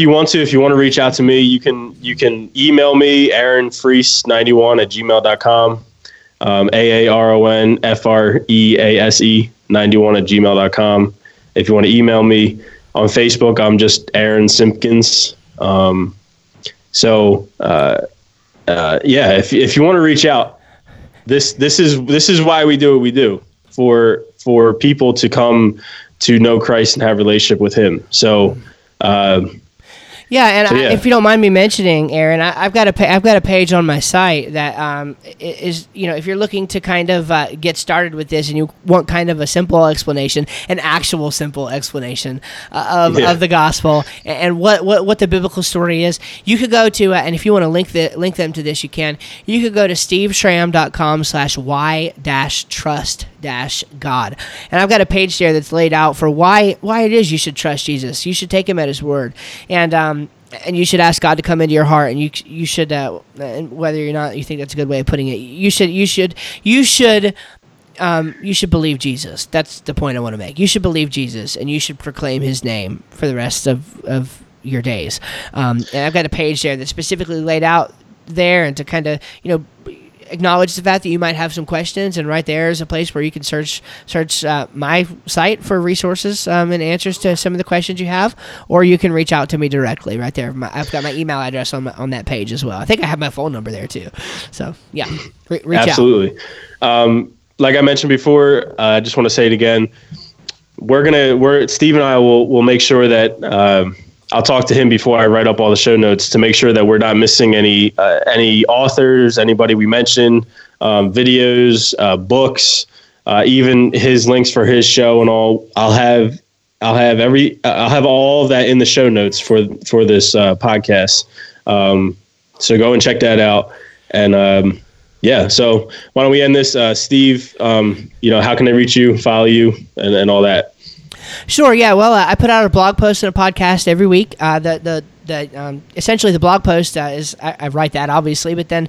you want to reach out to me, you can email me, aaronfreese91@gmail.com, aaronfrease91@gmail.com. If you want to email me on Facebook, I'm just Aaron Simpkins. If you want to reach out, this is why we do what we do, for people to come to know Christ and have a relationship with him. So, if you don't mind me mentioning, Aaron, I've got a page on my site that is, if you're looking to kind of get started with this and you want kind of a simple explanation, an actual simple explanation of the gospel and what the biblical story is, you could go to, and if you want to link them to this, you can. You could go to steveschramm.com/y-trust-god, and I've got a page there that's laid out for why it is you should trust Jesus. You should take him at his word, and you should ask God to come into your heart, and you should, and whether or not you think that's a good way of putting it, you should believe Jesus. That's the point I want to make. You should believe Jesus, and you should proclaim his name for the rest of your days. And I've got a page there that's specifically laid out there, and to kind of acknowledge the fact that you might have some questions, and right there is a place where you can search my site for resources and answers to some of the questions you have, or you can reach out to me directly right there. I've got my email address on that page as well. I think I have my phone number there too. So yeah, reach absolutely. Out. Like I mentioned before, I just want to say it again. Steve and I will make sure that I'll talk to him before I write up all the show notes to make sure that we're not missing any authors, anybody we mention, videos, books, even his links for his show and all. I'll have all that in the show notes for this podcast. So go and check that out. And so why don't we end this, Steve? How can I reach you, follow you, and all that? Sure. Yeah. Well, I put out a blog post and a podcast every week. Essentially the blog post is I write that obviously, but then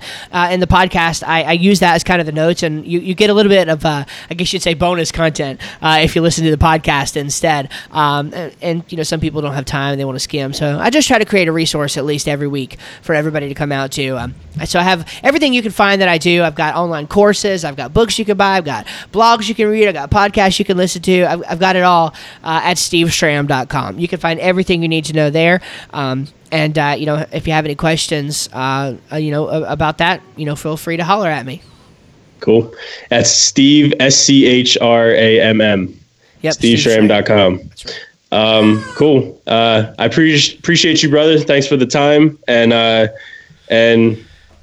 in the podcast I use that as kind of the notes, and you get a little bit of I guess you'd say bonus content if you listen to the podcast instead. And some people don't have time; they want to skim. So I just try to create a resource at least every week for everybody to come out to. So I have everything you can find that I do. I've got online courses. I've got books you can buy. I've got blogs you can read. I've got podcasts you can listen to. I've got it all at steveschramm.com. You can find everything you need to know there. And if you have any questions, about that, feel free to holler at me. Cool. That's Steve, SCHRAMM. Yep. SteveSchramm.com. That's right. Cool. I appreciate you, brother. Thanks for the time. And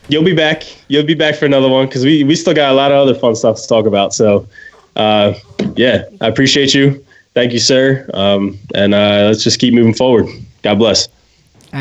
you'll be back. You'll be back for another one, because we still got a lot of other fun stuff to talk about. So, I appreciate you. Thank you, sir. Let's just keep moving forward. God bless. All